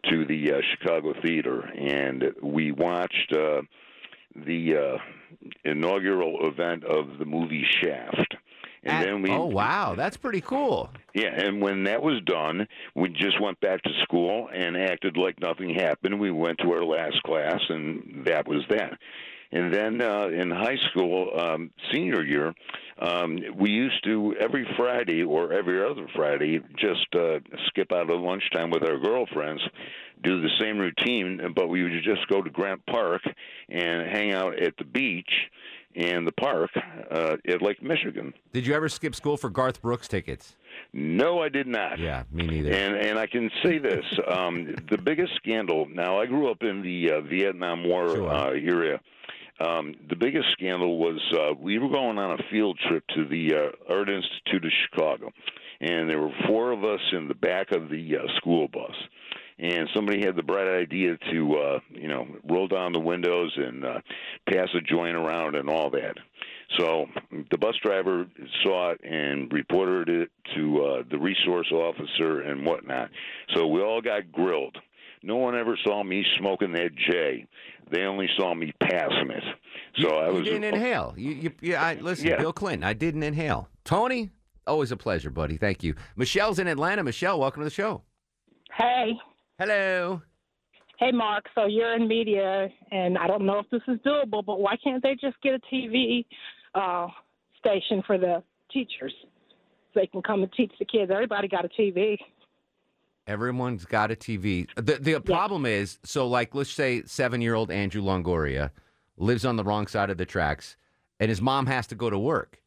to the uh, Chicago Theater, and we watched uh, the uh, inaugural event of the movie Shaft. And At, then we, oh, wow, that's pretty cool. Yeah, and when that was done, we just went back to school and acted like nothing happened. We went to our last class, and that was that. And then uh, in high school, um, senior year, um, we used to every Friday or every other Friday just uh, skip out of lunchtime with our girlfriends, do the same routine, but we would just go to Grant Park and hang out at the beach and the park uh, at Lake Michigan. Did you ever skip school for Garth Brooks tickets? No, I did not. Yeah, me neither. And and I can say this, um, the biggest scandal, now I grew up in the uh, Vietnam War sure. uh, area. Um, the biggest scandal was uh, we were going on a field trip to the uh, Art Institute of Chicago, and there were four of us in the back of the uh, school bus. And somebody had the bright idea to, uh, you know, roll down the windows and uh, pass a joint around and all that. So the bus driver saw it and reported it to uh, the resource officer and whatnot. So we all got grilled. No one ever saw me smoking that J. They only saw me passing it. So you, I was. You didn't in, inhale. You, you, yeah. I, listen, yeah. Bill Clinton. I didn't inhale. Tony, always a pleasure, buddy. Thank you. Michelle's in Atlanta. Michelle, welcome to the show. Hey. Hello. hey, Mark, so you're in media, and I don't know if this is doable, but why can't they just get a T V uh, station for the teachers so they can come and teach the kids? Everybody got a T V. Everyone's got a T V. The, the problem yeah. is, so like, let's say seven-year-old Andrew Longoria lives on the wrong side of the tracks, and his mom has to go to work.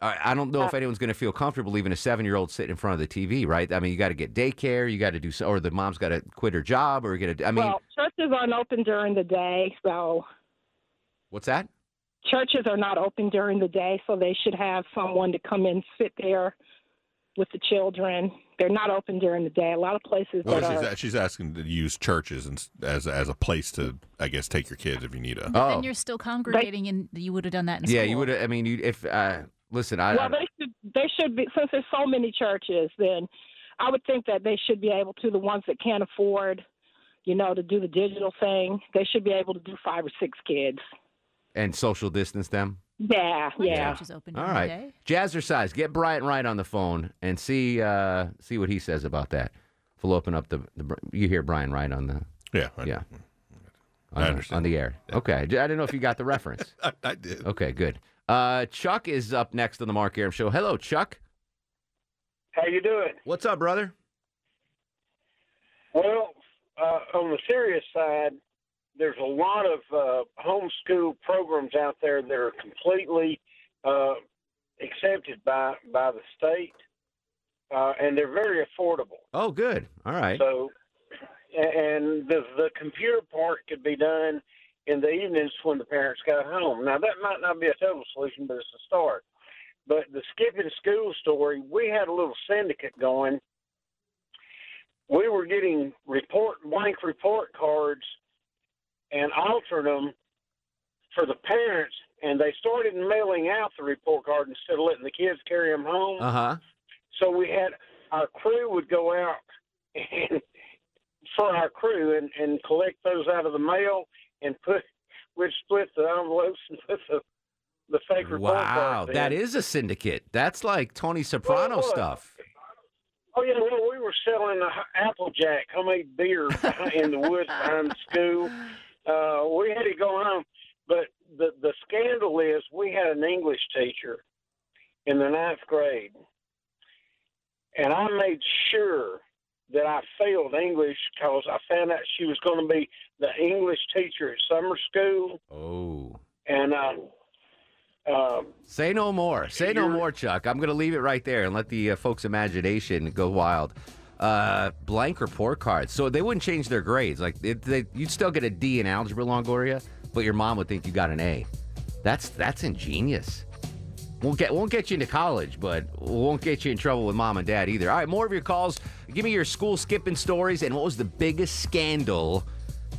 I don't know uh, if anyone's going to feel comfortable leaving a seven-year-old sit in front of the T V, right? I mean, you got to get daycare, you got to do so, or the mom's got to quit her job, or get a. I mean, well, churches aren't open during the day, so. What's that? Churches are not open during the day, so they should have someone to come in, sit there with the children. They're not open during the day. A lot of places. Well, that she's, are, she's asking to use churches as as a place to, I guess, take your kids if you need a. But oh. Then you're still congregating, they, and you would have done that in school. Yeah, you would have. I mean, you if. Uh, Listen, I well, they should, they should be, since there's so many churches, then I would think that they should be able to, the ones that can't afford, you know, to do the digital thing, they should be able to do five or six kids. And social distance them? Yeah, like yeah. Church is open all right. Day. Jazzercise, get Brian Wright on the phone and see uh, see what he says about that. If we'll open up the, the you hear Brian Wright on the yeah I, yeah I, I on, understand. on the air. Yeah. Okay, I didn't know if you got the reference. I, I did. Okay, good. Uh, Chuck is up next on the Mark Arum Show. Hello, Chuck. How you doing? What's up, brother? Well, uh, on the serious side, there's a lot of uh, homeschool programs out there that are completely uh, accepted by, by the state, uh, and they're very affordable. Oh, good. All right. So, and the, the computer part could be done in the evenings when the parents got home. Now, that might not be a total solution, but it's a start. But the skipping school story, we had a little syndicate going. We were getting report blank report cards and altered them for the parents, and they started mailing out the report card instead of letting the kids carry them home. Uh-huh. So we had our crew would go out and for our crew and, and collect those out of the mail, and put, we'd split the envelopes and put the, the fake report cards. Wow, that is a syndicate. That's like Tony Soprano well, stuff. Oh, yeah, well, we were selling Applejack, homemade beer in the woods behind the school. Uh, we had it going on. But the, the scandal is we had an English teacher in the ninth grade, and I made sure that I failed English because I found out she was going to be the English teacher at summer school. Oh. And uh, um, say no more. Say no more, Chuck. I'm going to leave it right there and let the uh, folks' imagination go wild. Uh, blank report cards. So they wouldn't change their grades. Like it, they, you'd still get a D in algebra, Longoria, but your mom would think you got an A. That's that's ingenious. Won't get, won't get you into college, but won't get you in trouble with mom and dad either. All right, more of your calls. Give me your school skipping stories and what was the biggest scandal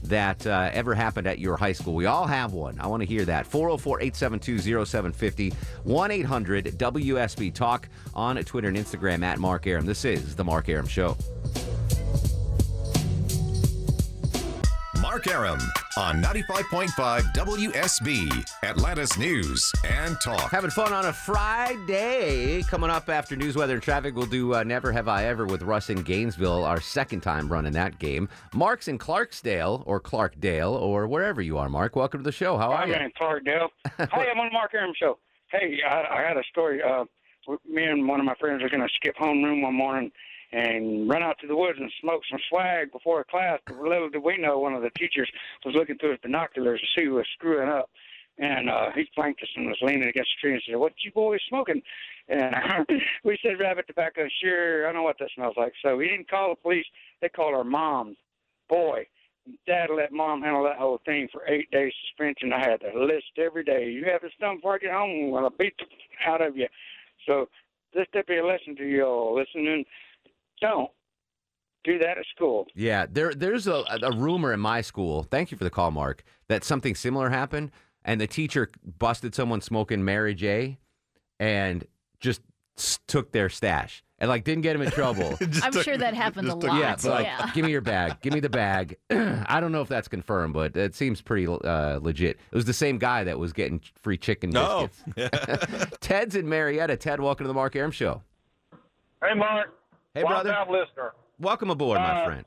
that uh, ever happened at your high school. We all have one. I want to hear that. four oh four, eight seven two, oh seven five oh, one eight hundred W S B Talk on Twitter and Instagram at Mark Arum. This is The Mark Arum Show. Mark Arum on ninety-five point five W S B, Atlantis News and Talk. Having fun on a Friday. Coming up after news, weather, and traffic, we'll do uh, Never Have I Ever with Russ in Gainesville, our second time running that game. Mark's in Clarksdale, or Clarkdale, or wherever you are, Mark. Welcome to the show. How are I'm you? I'm in Clarkdale. Hi, I'm on the Mark Arum Show. Hey, I, I had a story. Uh, me and one of my friends are going to skip homeroom one morning and run out to the woods and smoke some swag before class. But little did we know, one of the teachers was looking through his binoculars to see who was screwing up. And uh, he flanked us and was leaning against the tree and said, "What you boys smoking?" And we said, "Rabbit tobacco." "Sure, I know what that smells like." So we didn't call the police. They called our moms. Boy, Dad let Mom handle that whole thing for eight days suspension. I had to list every day. "You have this dumb fart at home, I'll beat the out of you." So this could be a lesson to you all listening. Don't do that at school. Yeah, there, there's a, a rumor in my school, thank you for the call, Mark, that something similar happened, and the teacher busted someone smoking Mary J and just took their stash and, like, didn't get him in trouble. I'm took, sure that happened a lot. Yeah, but, like, yeah. Give me your bag. Give me the bag. I don't know if that's confirmed, but it seems pretty uh, legit. It was the same guy that was getting free chicken biscuits. Oh. Yeah. Ted's in Marietta. Ted, welcome to the Mark Arum Show. Hey, Mark. Hey, brother. Listener. Welcome aboard, my uh, friend.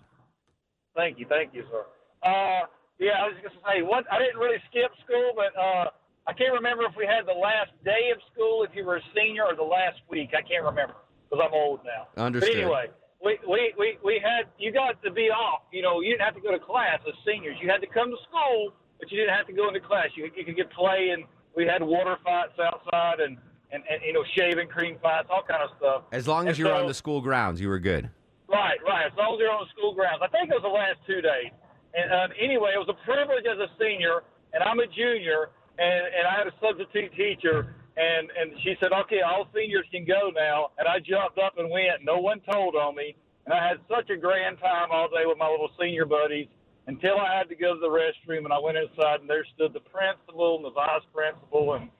Thank you. Thank you, sir. Uh, yeah, I was going to say, what I didn't really skip school, but uh, I can't remember if we had the last day of school, if you were a senior, or the last week. I can't remember because I'm old now. Understood. But anyway, we, we, we, we had – you got to be off. You know, you didn't have to go to class as seniors. You had to come to school, but you didn't have to go into class. You, you could get play, and we had water fights outside and, and, and, you know, shaving cream fights, all kind of stuff. As long as and you were so, on the school grounds, you were good. Right, right. As long as you were on the school grounds. I think it was the last two days. And um, anyway, it was a privilege as a senior, and I'm a junior, and, and I had a substitute teacher, and, and she said, okay, all seniors can go now. And I jumped up and went. No one told on me. And I had such a grand time all day with my little senior buddies until I had to go to the restroom, and I went inside, and there stood the principal and the vice principal and,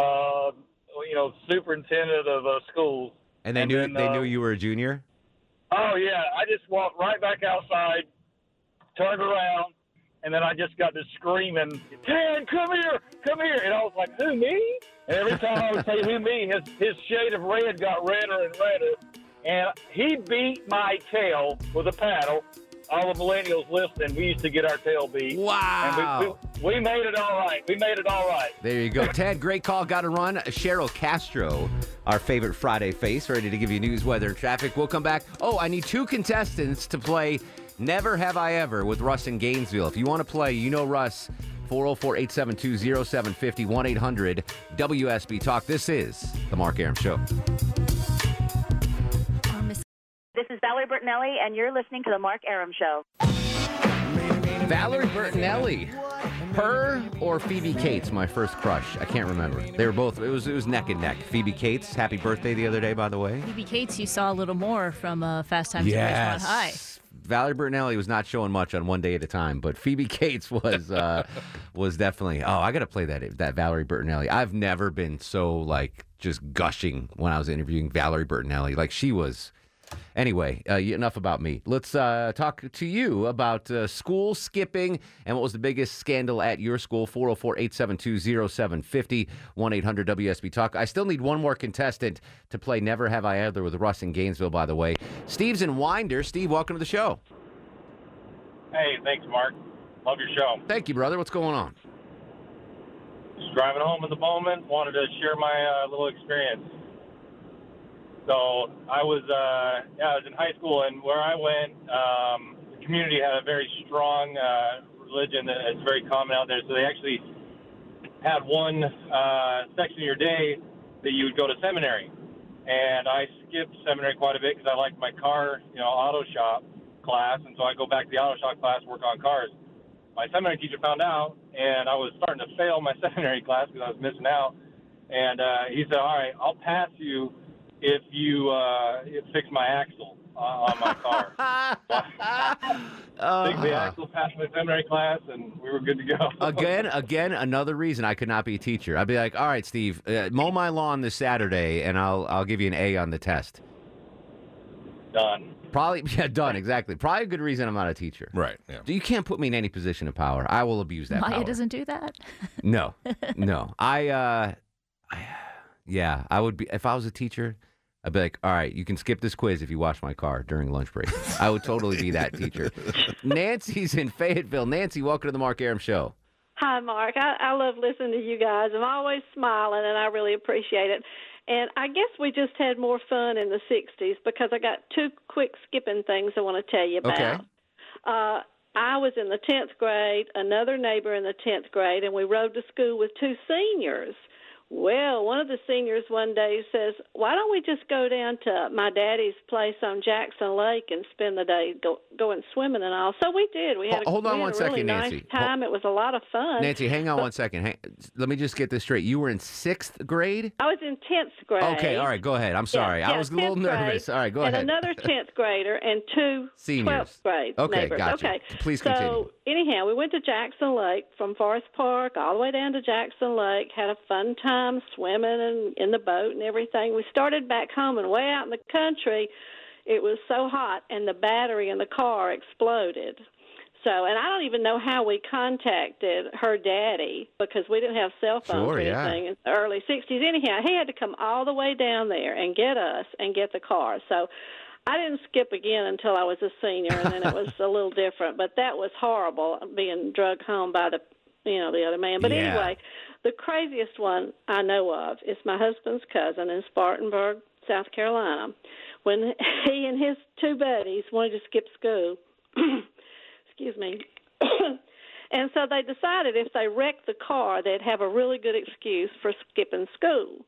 uh, you know, superintendent of uh, schools. And they and knew then, they uh, knew you were a junior? Oh, yeah. I just walked right back outside, turned around, and then I just got to screaming, Ted, come here, come here. And I was like, who, me? And every time I would say, who, me, his, his shade of red got redder and redder. And he beat my tail with a paddle. All the millennials listening, we used to get our tail beat. Wow. And we, we, we made it all right. We made it all right. There you go. Ted, great call. Got to run. Cheryl Castro, our favorite Friday face, ready to give you news, weather, and traffic. We'll come back. Oh, I need two contestants to play Never Have I Ever with Russ in Gainesville. If you want to play, you know Russ, four oh four, eight seven two, oh seven five oh, one eight hundred W S B Talk. This is The Mark Arum Show. This is Valerie Bertinelli, and you're listening to The Mark Arum Show. Valerie Bertinelli. Her or Phoebe Cates, my first crush. I can't remember. They were both, it was it was neck and neck. Phoebe Cates, happy birthday the other day, by the way. Phoebe Cates, you saw a little more from uh, Fast Times at Ridgemont High. Valerie Bertinelli was not showing much on One Day at a Time, but Phoebe Cates was uh, was definitely, oh, I got to play that, that Valerie Bertinelli. I've never been so, like, just gushing when I was interviewing Valerie Bertinelli. Like, she was... Anyway, uh, enough about me. Let's uh, talk to you about uh, school skipping and what was the biggest scandal at your school. four oh four, eight seven two, oh seven five oh, one eight hundred W S B Talk. I still need one more contestant to play Never Have I Ever with Russ in Gainesville, by the way. Steve's in Winder. Steve, welcome to the show. Hey, thanks, Mark. Love your show. Thank you, brother. What's going on? Just driving home at the moment. Wanted to share my uh, little experience. So I was, uh, yeah, I was in high school, and where I went, um, the community had a very strong uh, religion that's very common out there. So they actually had one uh, section of your day that you would go to seminary, and I skipped seminary quite a bit because I liked my car, you know, auto shop class, and so I go back to the auto shop class, work on cars. My seminary teacher found out, and I was starting to fail my seminary class because I was missing out, and uh, he said, "All right, I'll pass you if you uh, fix my axle uh, on my car." uh-huh. Fix the axle, passed my seminary class, and we were good to go. again, again, another reason I could not be a teacher. I'd be like, all right, Steve, uh, mow my lawn this Saturday, and I'll I'll give you an A on the test. Done. Probably, yeah, done, exactly. Probably a good reason I'm not a teacher. Right, yeah. You can't put me in any position of power. I will abuse that Maya power. Maya doesn't do that? No, no. I, uh, I, yeah, I would be, if I was a teacher... I'd be like, all right, you can skip this quiz if you wash my car during lunch break. I would totally be that teacher. Nancy's in Fayetteville. Nancy, welcome to the Mark Arum Show. Hi, Mark. I, I love listening to you guys. I'm always smiling, and I really appreciate it. And I guess we just had more fun in the sixties because I got two quick skipping things I want to tell you about. Okay. Uh, I was in the tenth grade, another neighbor in the tenth grade, and we rode to school with two seniors. Well, one of the seniors one day says, why don't we just go down to my daddy's place on Jackson Lake and spend the day go, going swimming and all? So we did. We had a, Hold on we had one a second, really Nancy. nice time. Hold. It was a lot of fun. Nancy, hang on but, one second. Hang, let me just get this straight. You were in sixth grade? I was in tenth grade. Okay, all right, go ahead. I'm sorry. Yeah, yeah, I was a little nervous. Grade, all right, go ahead. And another tenth grader and two seniors. twelfth grade okay, neighbors. Gotcha. Okay, please continue. So anyhow, we went to Jackson Lake from Forest Park all the way down to Jackson Lake, had a fun time. Swimming and in the boat and everything. We started back home, and way out in the country, it was so hot, and the battery in the car exploded. So, and I don't even know how we contacted her daddy because we didn't have cell phones sure, or anything yeah. in the early sixties. Anyhow, he had to come all the way down there and get us and get the car. So I didn't skip again until I was a senior, and then it was a little different. But that was horrible, being drugged home by the, you know, the other man. But yeah. anyway, the craziest one I know of is my husband's cousin in Spartanburg, South Carolina, when he and his two buddies wanted to skip school. Excuse me. And so they decided if they wrecked the car, they'd have a really good excuse for skipping school.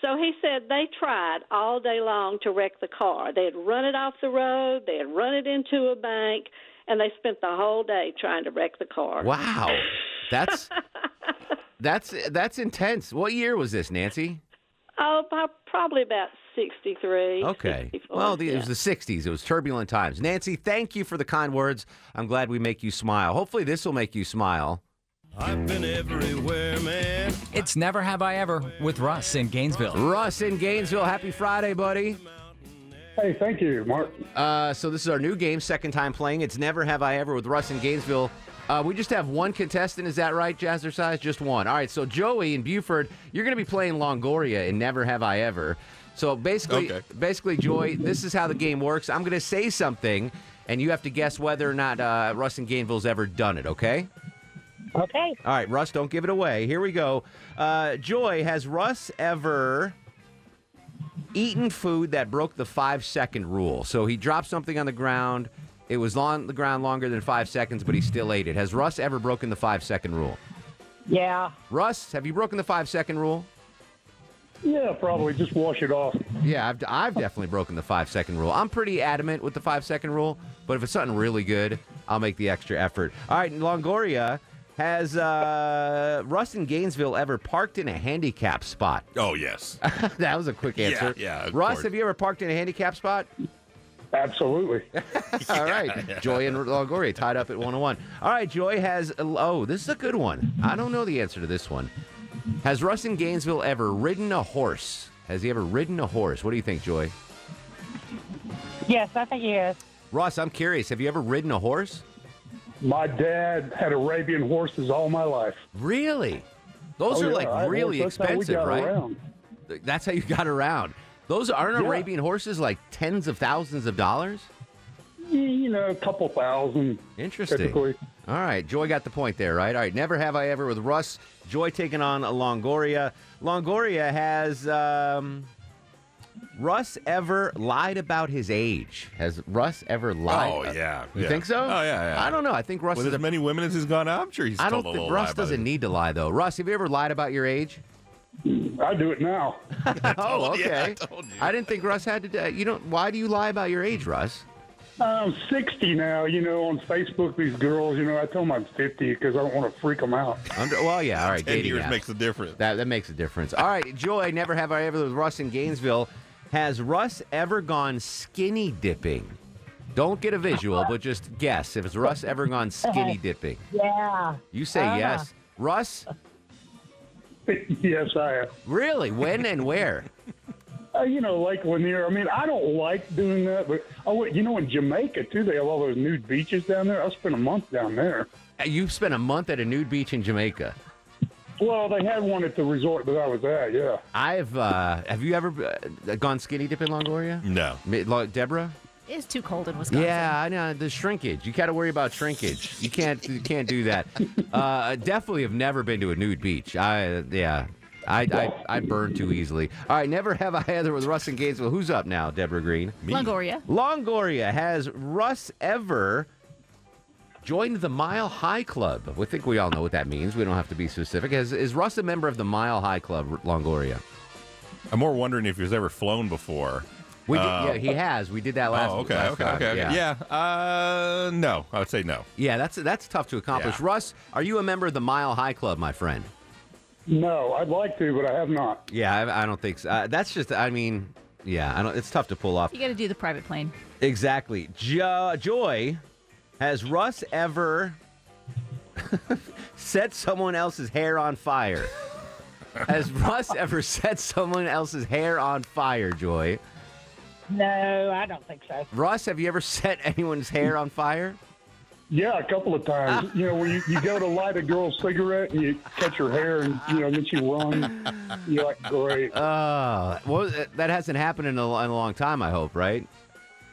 So he said they tried all day long to wreck the car. They had run it off the road. They had run it into a bank. And they spent the whole day trying to wreck the car. Wow. That's that's that's intense. What year was this, Nancy? Oh, probably about sixty-three. Okay. sixty-four, well, the, yeah. It was the sixties. It was turbulent times. Nancy, thank you for the kind words. I'm glad we make you smile. Hopefully this will make you smile. I've been everywhere, man. It's Never Have I Ever with Russ in Gainesville. Russ in Gainesville. Happy Friday, buddy. Hey, thank you, Mark. Uh, so this is our new game, second time playing. It's Never Have I Ever with Russ in Gainesville. Uh, we just have one contestant. Is that right, Jazzercise? Just one. All right, so Joey in Buford, you're going to be playing Longoria in Never Have I Ever. So basically, okay. basically, Joy, this is how the game works. I'm going to say something, and you have to guess whether or not uh, Russ in Gainesville's ever done it, okay? Okay. All right, Russ, don't give it away. Here we go. Uh, Joy, has Russ ever eaten food that broke the five-second rule? So he dropped something on the ground. It was on the ground longer than five seconds, but he still ate it. Has Russ ever broken the five-second rule? Yeah. Russ, have you broken the five-second rule? Yeah, probably. Just wash it off. Yeah, I've, I've definitely broken the five-second rule. I'm pretty adamant with the five-second rule, but if it's something really good, I'll make the extra effort. All right, Longoria, has uh, Russ in Gainesville ever parked in a handicap spot? Oh, yes. That was a quick answer. Yeah, yeah. Russ, course. Have you ever parked in a handicap spot? Absolutely. All right. Yeah. Joy and Longoria tied up at one oh one. All right, Joy has... Oh, this is a good one. I don't know the answer to this one. Has Russ in Gainesville ever ridden a horse? Has he ever ridden a horse? What do you think, Joy? Yes, I think he has. Russ, I'm curious. Have you ever ridden a horse? My dad had Arabian horses all my life. Really? Those oh, are, yeah, like, really expensive, right? Around. That's how you got around. Those aren't yeah. Arabian horses like tens of thousands of dollars? You know, a couple thousand. Interesting. Typically. All right. Joy got the point there, right? All right. Never Have I Ever with Russ. Joy taking on Longoria. Longoria, has um, Russ ever lied about his age? Has Russ ever lied? Oh, yeah. You yeah. think so? Oh, yeah, yeah. I don't know. I think Russ with is... With as a... many women as he's gone out, I'm sure he's I told don't a think Russ doesn't need to lie, though. Russ, have you ever lied about your age? I do it now. Oh, okay. Yeah, I, I didn't think Russ had to. You don't. Why do you lie about your age, Russ? I'm sixty now. You know, on Facebook, these girls. You know, I tell them I'm fifty because I don't want to freak them out. Under, well, yeah. All right. Ten dating years apps. Makes a difference. That that makes a difference. All right, Joy. Never Have I Ever with Russ in Gainesville. Has Russ ever gone skinny dipping? Don't get a visual, but just guess. If it's Russ ever gone skinny dipping? Yeah. You say uh-huh. yes, Russ. Yes, I have. Really? When and where? uh, you know, Lake Lanier. I mean, I don't like doing that, but I went, you know, in Jamaica, too, they have all those nude beaches down there. I spent a month down there. You spent a month at a nude beach in Jamaica? Well, they had one at the resort that I was at, yeah. I've, uh, have you ever uh, gone skinny dipping, Longoria? No. Deborah? It's too cold in Wisconsin. Yeah, I know. The shrinkage. You got to worry about shrinkage. You can't you can't do that. Uh, definitely have never been to a nude beach. I Yeah. I, I I burn too easily. All right, Never Have I Ever with Russ in Gainesville. Who's up now, Deborah Green? Me. Longoria. Longoria. Has Russ ever joined the Mile High Club? We think we all know what that means. We don't have to be specific. Has, is Russ a member of the Mile High Club, Longoria? I'm more wondering if he's ever flown before. We did, uh, yeah, he has. We did that last. Oh, okay, last okay, time. okay, okay. Yeah. yeah. Uh, no, I would say no. Yeah, that's that's tough to accomplish. Yeah. Russ, are you a member of the Mile High Club, my friend? No, I'd like to, but I have not. Yeah, I, I don't think so. Uh, that's just, I mean, yeah, I don't. It's tough to pull off. You got to do the private plane. Exactly. Jo- Joy, has Russ ever set someone else's hair on fire? Has Russ ever set someone else's hair on fire, Joy? No, I don't think so. Russ, have you ever set anyone's hair on fire? Yeah, a couple of times. You know, when you, you go to light a girl's cigarette and you catch her hair and, you know, and then she runs. You're like, great. Uh, well, that hasn't happened in a, in a long time, I hope, right?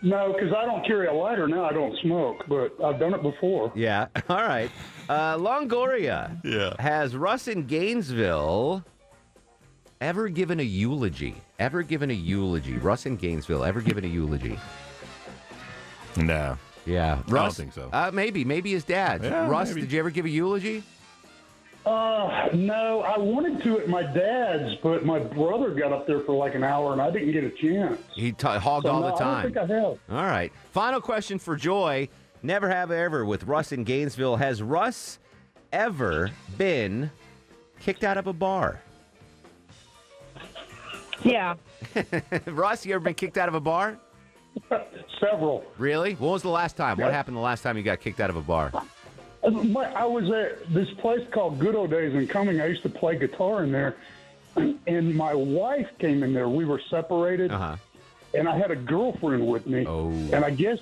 No, because I don't carry a lighter now. I don't smoke, but I've done it before. Yeah. All right. Uh, Longoria. Yeah. Has Russ in Gainesville ever given a eulogy? Ever given a eulogy? Russ in Gainesville ever given a eulogy? No. Yeah. Russ, I don't think so. Uh, maybe. Maybe his dad. Yeah, Russ, maybe. Did you ever give a eulogy? Uh, no, I wanted to at my dad's, but my brother got up there for like an hour, and I didn't get a chance. He t- hogged so all no, the time. I don't think I have. All right. Final question for Joy. Never have ever with Russ in Gainesville. Has Russ ever been kicked out of a bar? Yeah. Russ, you ever been kicked out of a bar? Several. Really? What was the last time? Yeah. What happened the last time you got kicked out of a bar? I was at this place called Good Old Days in Cumming. I used to play guitar in there, and my wife came in there. We were separated, uh-huh. and I had a girlfriend with me, oh. and I guess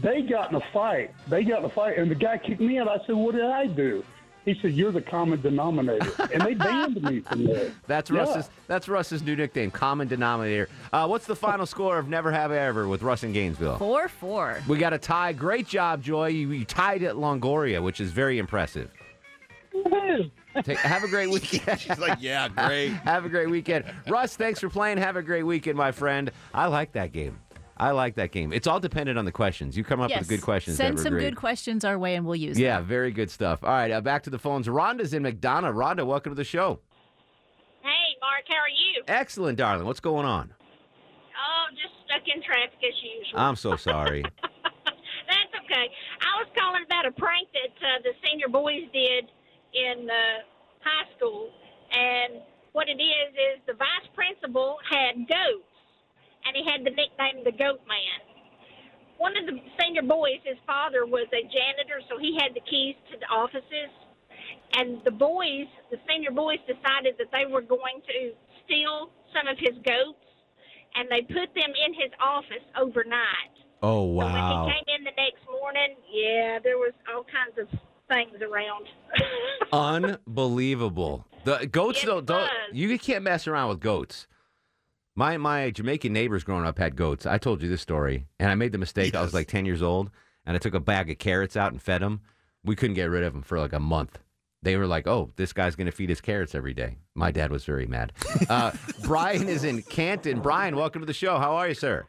they got in a fight. They got in a fight, and the guy kicked me out. I said, what did I do? He said, you're the common denominator, and they banned me from there. That's, yeah. Russ's, that's Russ's new nickname, common denominator. Uh, what's the final score of Never Have Ever with Russ in Gainesville? four four. We got a tie. Great job, Joy. You, you tied at Longoria, which is very impressive. Woo-hoo. Take, have a great weekend. She's like, yeah, great. Have a great weekend. Russ, thanks for playing. Have a great weekend, my friend. I like that game. I like that game. It's all dependent on the questions. You come up yes. with good questions. Send some great. good questions our way, and we'll use them. Yeah, that. very good stuff. All right, uh, back to the phones. Rhonda's in McDonough. Rhonda, welcome to the show. Hey, Mark, how are you? Excellent, darling. What's going on? Oh, just stuck in traffic as usual. I'm so sorry. That's okay. I was calling about a prank that uh, the senior boys did in uh, high school, and what it is is the vice principal had goats. And he had the nickname the Goat Man. One of the senior boys, his father was a janitor, so he had the keys to the offices. And the boys, the senior boys, decided that they were going to steal some of his goats, and they put them in his office overnight. Oh, wow. So when he came in the next morning, yeah, there was all kinds of things around. Unbelievable. The goats, it though, don't, you can't mess around with goats. My my Jamaican neighbors growing up had goats. I told you this story, and I made the mistake. Yes. I was like ten years old, and I took a bag of carrots out and fed them. We couldn't get rid of them for like a month. They were like, oh, this guy's going to feed us carrots every day. My dad was very mad. Uh, Brian is in Canton. Brian, welcome to the show. How are you, sir?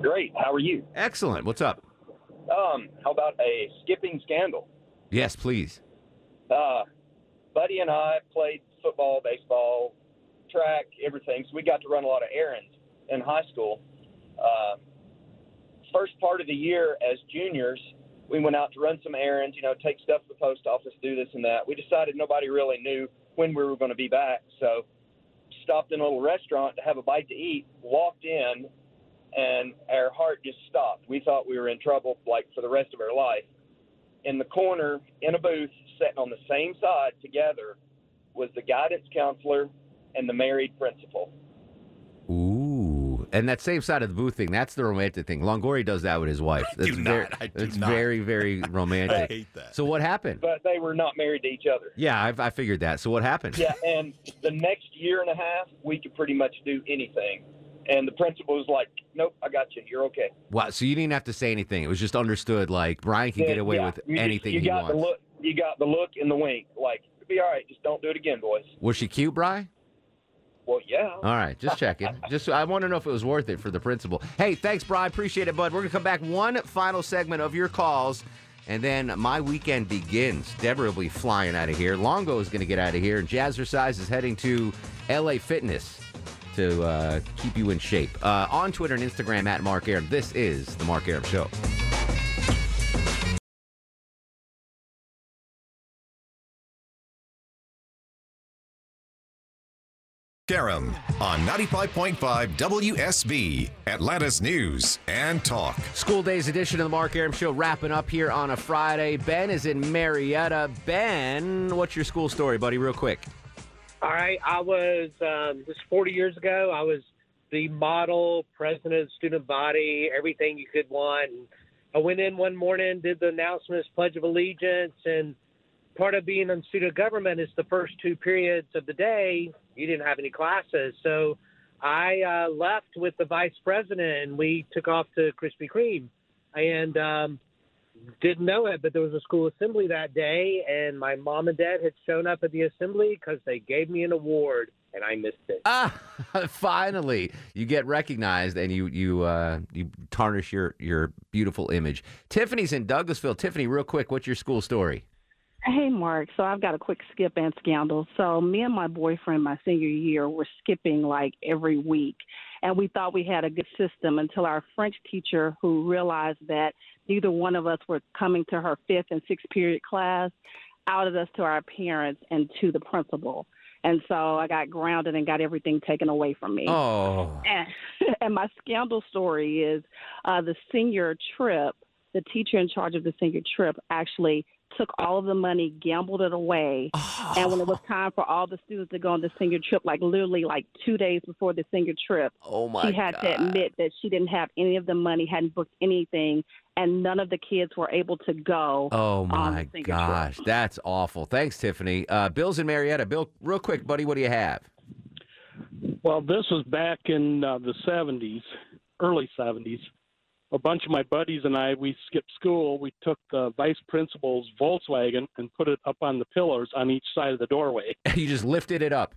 Great. How are you? Excellent. What's up? Um, how about a skipping scandal? Yes, please. Uh, Buddy and I played football, baseball, track, everything, so we got to run a lot of errands in high school. Uh, first part of the year as juniors, we went out to run some errands, you know, take stuff to the post office, do this and that. We decided nobody really knew when we were going to be back, so stopped in a little restaurant to have a bite to eat, walked in, and our heart just stopped. We thought we were in trouble, like, for the rest of our life. In the corner, in a booth, sitting on the same side together, was the guidance counselor and the married principal. Ooh. And that same side of the booth thing, that's the romantic thing. Longoria does that with his wife. That's I do very, not. I do it's not. very, very romantic. I hate that. So what happened? But they were not married to each other. Yeah, I, I figured that. So what happened? Yeah, and the next year and a half, we could pretty much do anything. And the principal was like, nope, I got you. You're okay. Wow, so you didn't have to say anything. It was just understood, like, Brian can yeah, get away yeah. with you anything just, you he got wants. The look, you got the look and the wink. Like, it'll be all right. Just don't do it again, boys. Was she cute, Brian? Well, yeah. All right, just checking. Just I want to know if it was worth it for the principal. Hey, thanks, Bri. Appreciate it, bud. We're going to come back one final segment of your calls, and then my weekend begins. Deborah will be flying out of here. Longo is going to get out of here, and Jazzercise is heading to L A Fitness to uh, keep you in shape. Uh, on Twitter and Instagram, at Mark Arum. This is The Mark Arum Show. Arum on ninety-five point five W S B, Atlanta's News and Talk. School Days edition of the Mark Arum Show wrapping up here on a Friday. Ben is in Marietta. Ben, what's your school story, buddy, real quick? All right. I was, um, this was forty years ago, I was the model, president of the student body, everything you could want. And I went in one morning, did the announcements, Pledge of Allegiance, and part of being in student government is the first two periods of the day, you didn't have any classes. So I uh, left with the vice president, and we took off to Krispy Kreme. And um, didn't know it, but there was a school assembly that day, and my mom and dad had shown up at the assembly because they gave me an award, and I missed it. Ah, finally, you get recognized, and you you uh, you tarnish your, your beautiful image. Tiffany's in Douglasville. Tiffany, real quick, what's your school story? Hey, Mark. So I've got a quick skip and scandal. So me and my boyfriend, my senior year, were skipping like every week. And we thought we had a good system until our French teacher, who realized that neither one of us were coming to her fifth and sixth period class, outed us to our parents and to the principal. And so I got grounded and got everything taken away from me. Oh. And, and my scandal story is uh, the senior trip, the teacher in charge of the senior trip actually took all of the money, gambled it away, oh. and when it was time for all the students to go on the senior trip, like literally like two days before the senior trip, oh my she had God. to admit that she didn't have any of the money, hadn't booked anything, and none of the kids were able to go. Oh my on the gosh, trip. That's awful. Thanks, Tiffany. Uh, Bill's in Marietta. Bill, real quick, buddy, what do you have? Well, this was back in uh, the seventies, early seventies. A bunch of my buddies and I, we skipped school. We took the vice principal's Volkswagen and put it up on the pillars on each side of the doorway. You just lifted it up?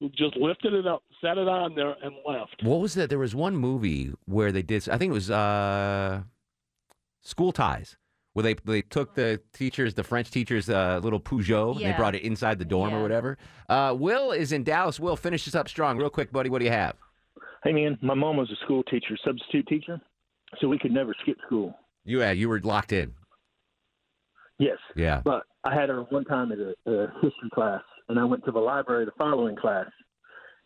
You just lifted it up, set it on there, and left. What was that? There was one movie where they did, I think it was uh, School Ties, where they they took the teachers, the French teachers, uh, little Peugeot, yeah. and they brought it inside the dorm yeah. or whatever. Uh, Will is in Dallas. Will, finish this up strong. Real quick, buddy, what do you have? Hey, man, my mom was a school teacher, substitute teacher. So we could never skip school. You had, you were locked in. Yes. Yeah. But I had her one time at a, a history class, and I went to the library the following class,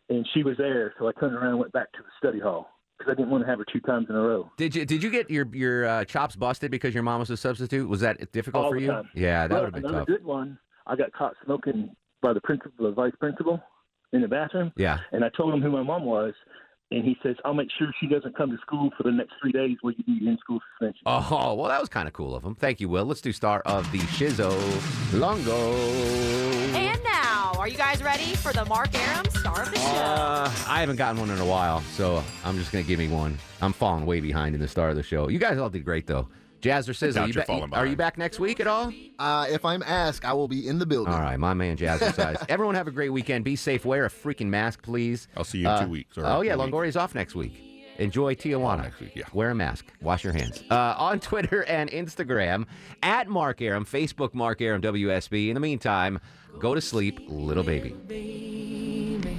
and she was there. So I turned around and went back to the study hall because I didn't want to have her two times in a row. Did you Did you get your your uh, chops busted because your mom was a substitute? Was that difficult All for the you? Time. Yeah, that would have been tough. Another good one. I got caught smoking by the principal, the vice principal, in the bathroom. Yeah. And I told him who my mom was. And he says, I'll make sure she doesn't come to school for the next three days where you need in-school suspension. Oh, well, that was kind of cool of him. Thank you, Will. Let's do Star of the Shizzo Longo. And now, are you guys ready for the Mark Arum Star of the Show? Uh, I haven't gotten one in a while, so I'm just going to give me one. I'm falling way behind in the Star of the Show. You guys all did great, though. Jazz or Sizzle, are you, ba- are you back next week at all? Uh, if I'm asked, I will be in the building. All right, my man, Jazzercise. Everyone have a great weekend. Be safe. Wear a freaking mask, please. I'll see you in uh, two weeks. Right, oh, yeah, Longoria's weeks. off next week. Enjoy Tijuana. Next week, yeah. Wear a mask. Wash your hands. Uh, on Twitter and Instagram, at Mark Arum, Facebook Mark Arum W S B. In the meantime, go to sleep, little baby. baby.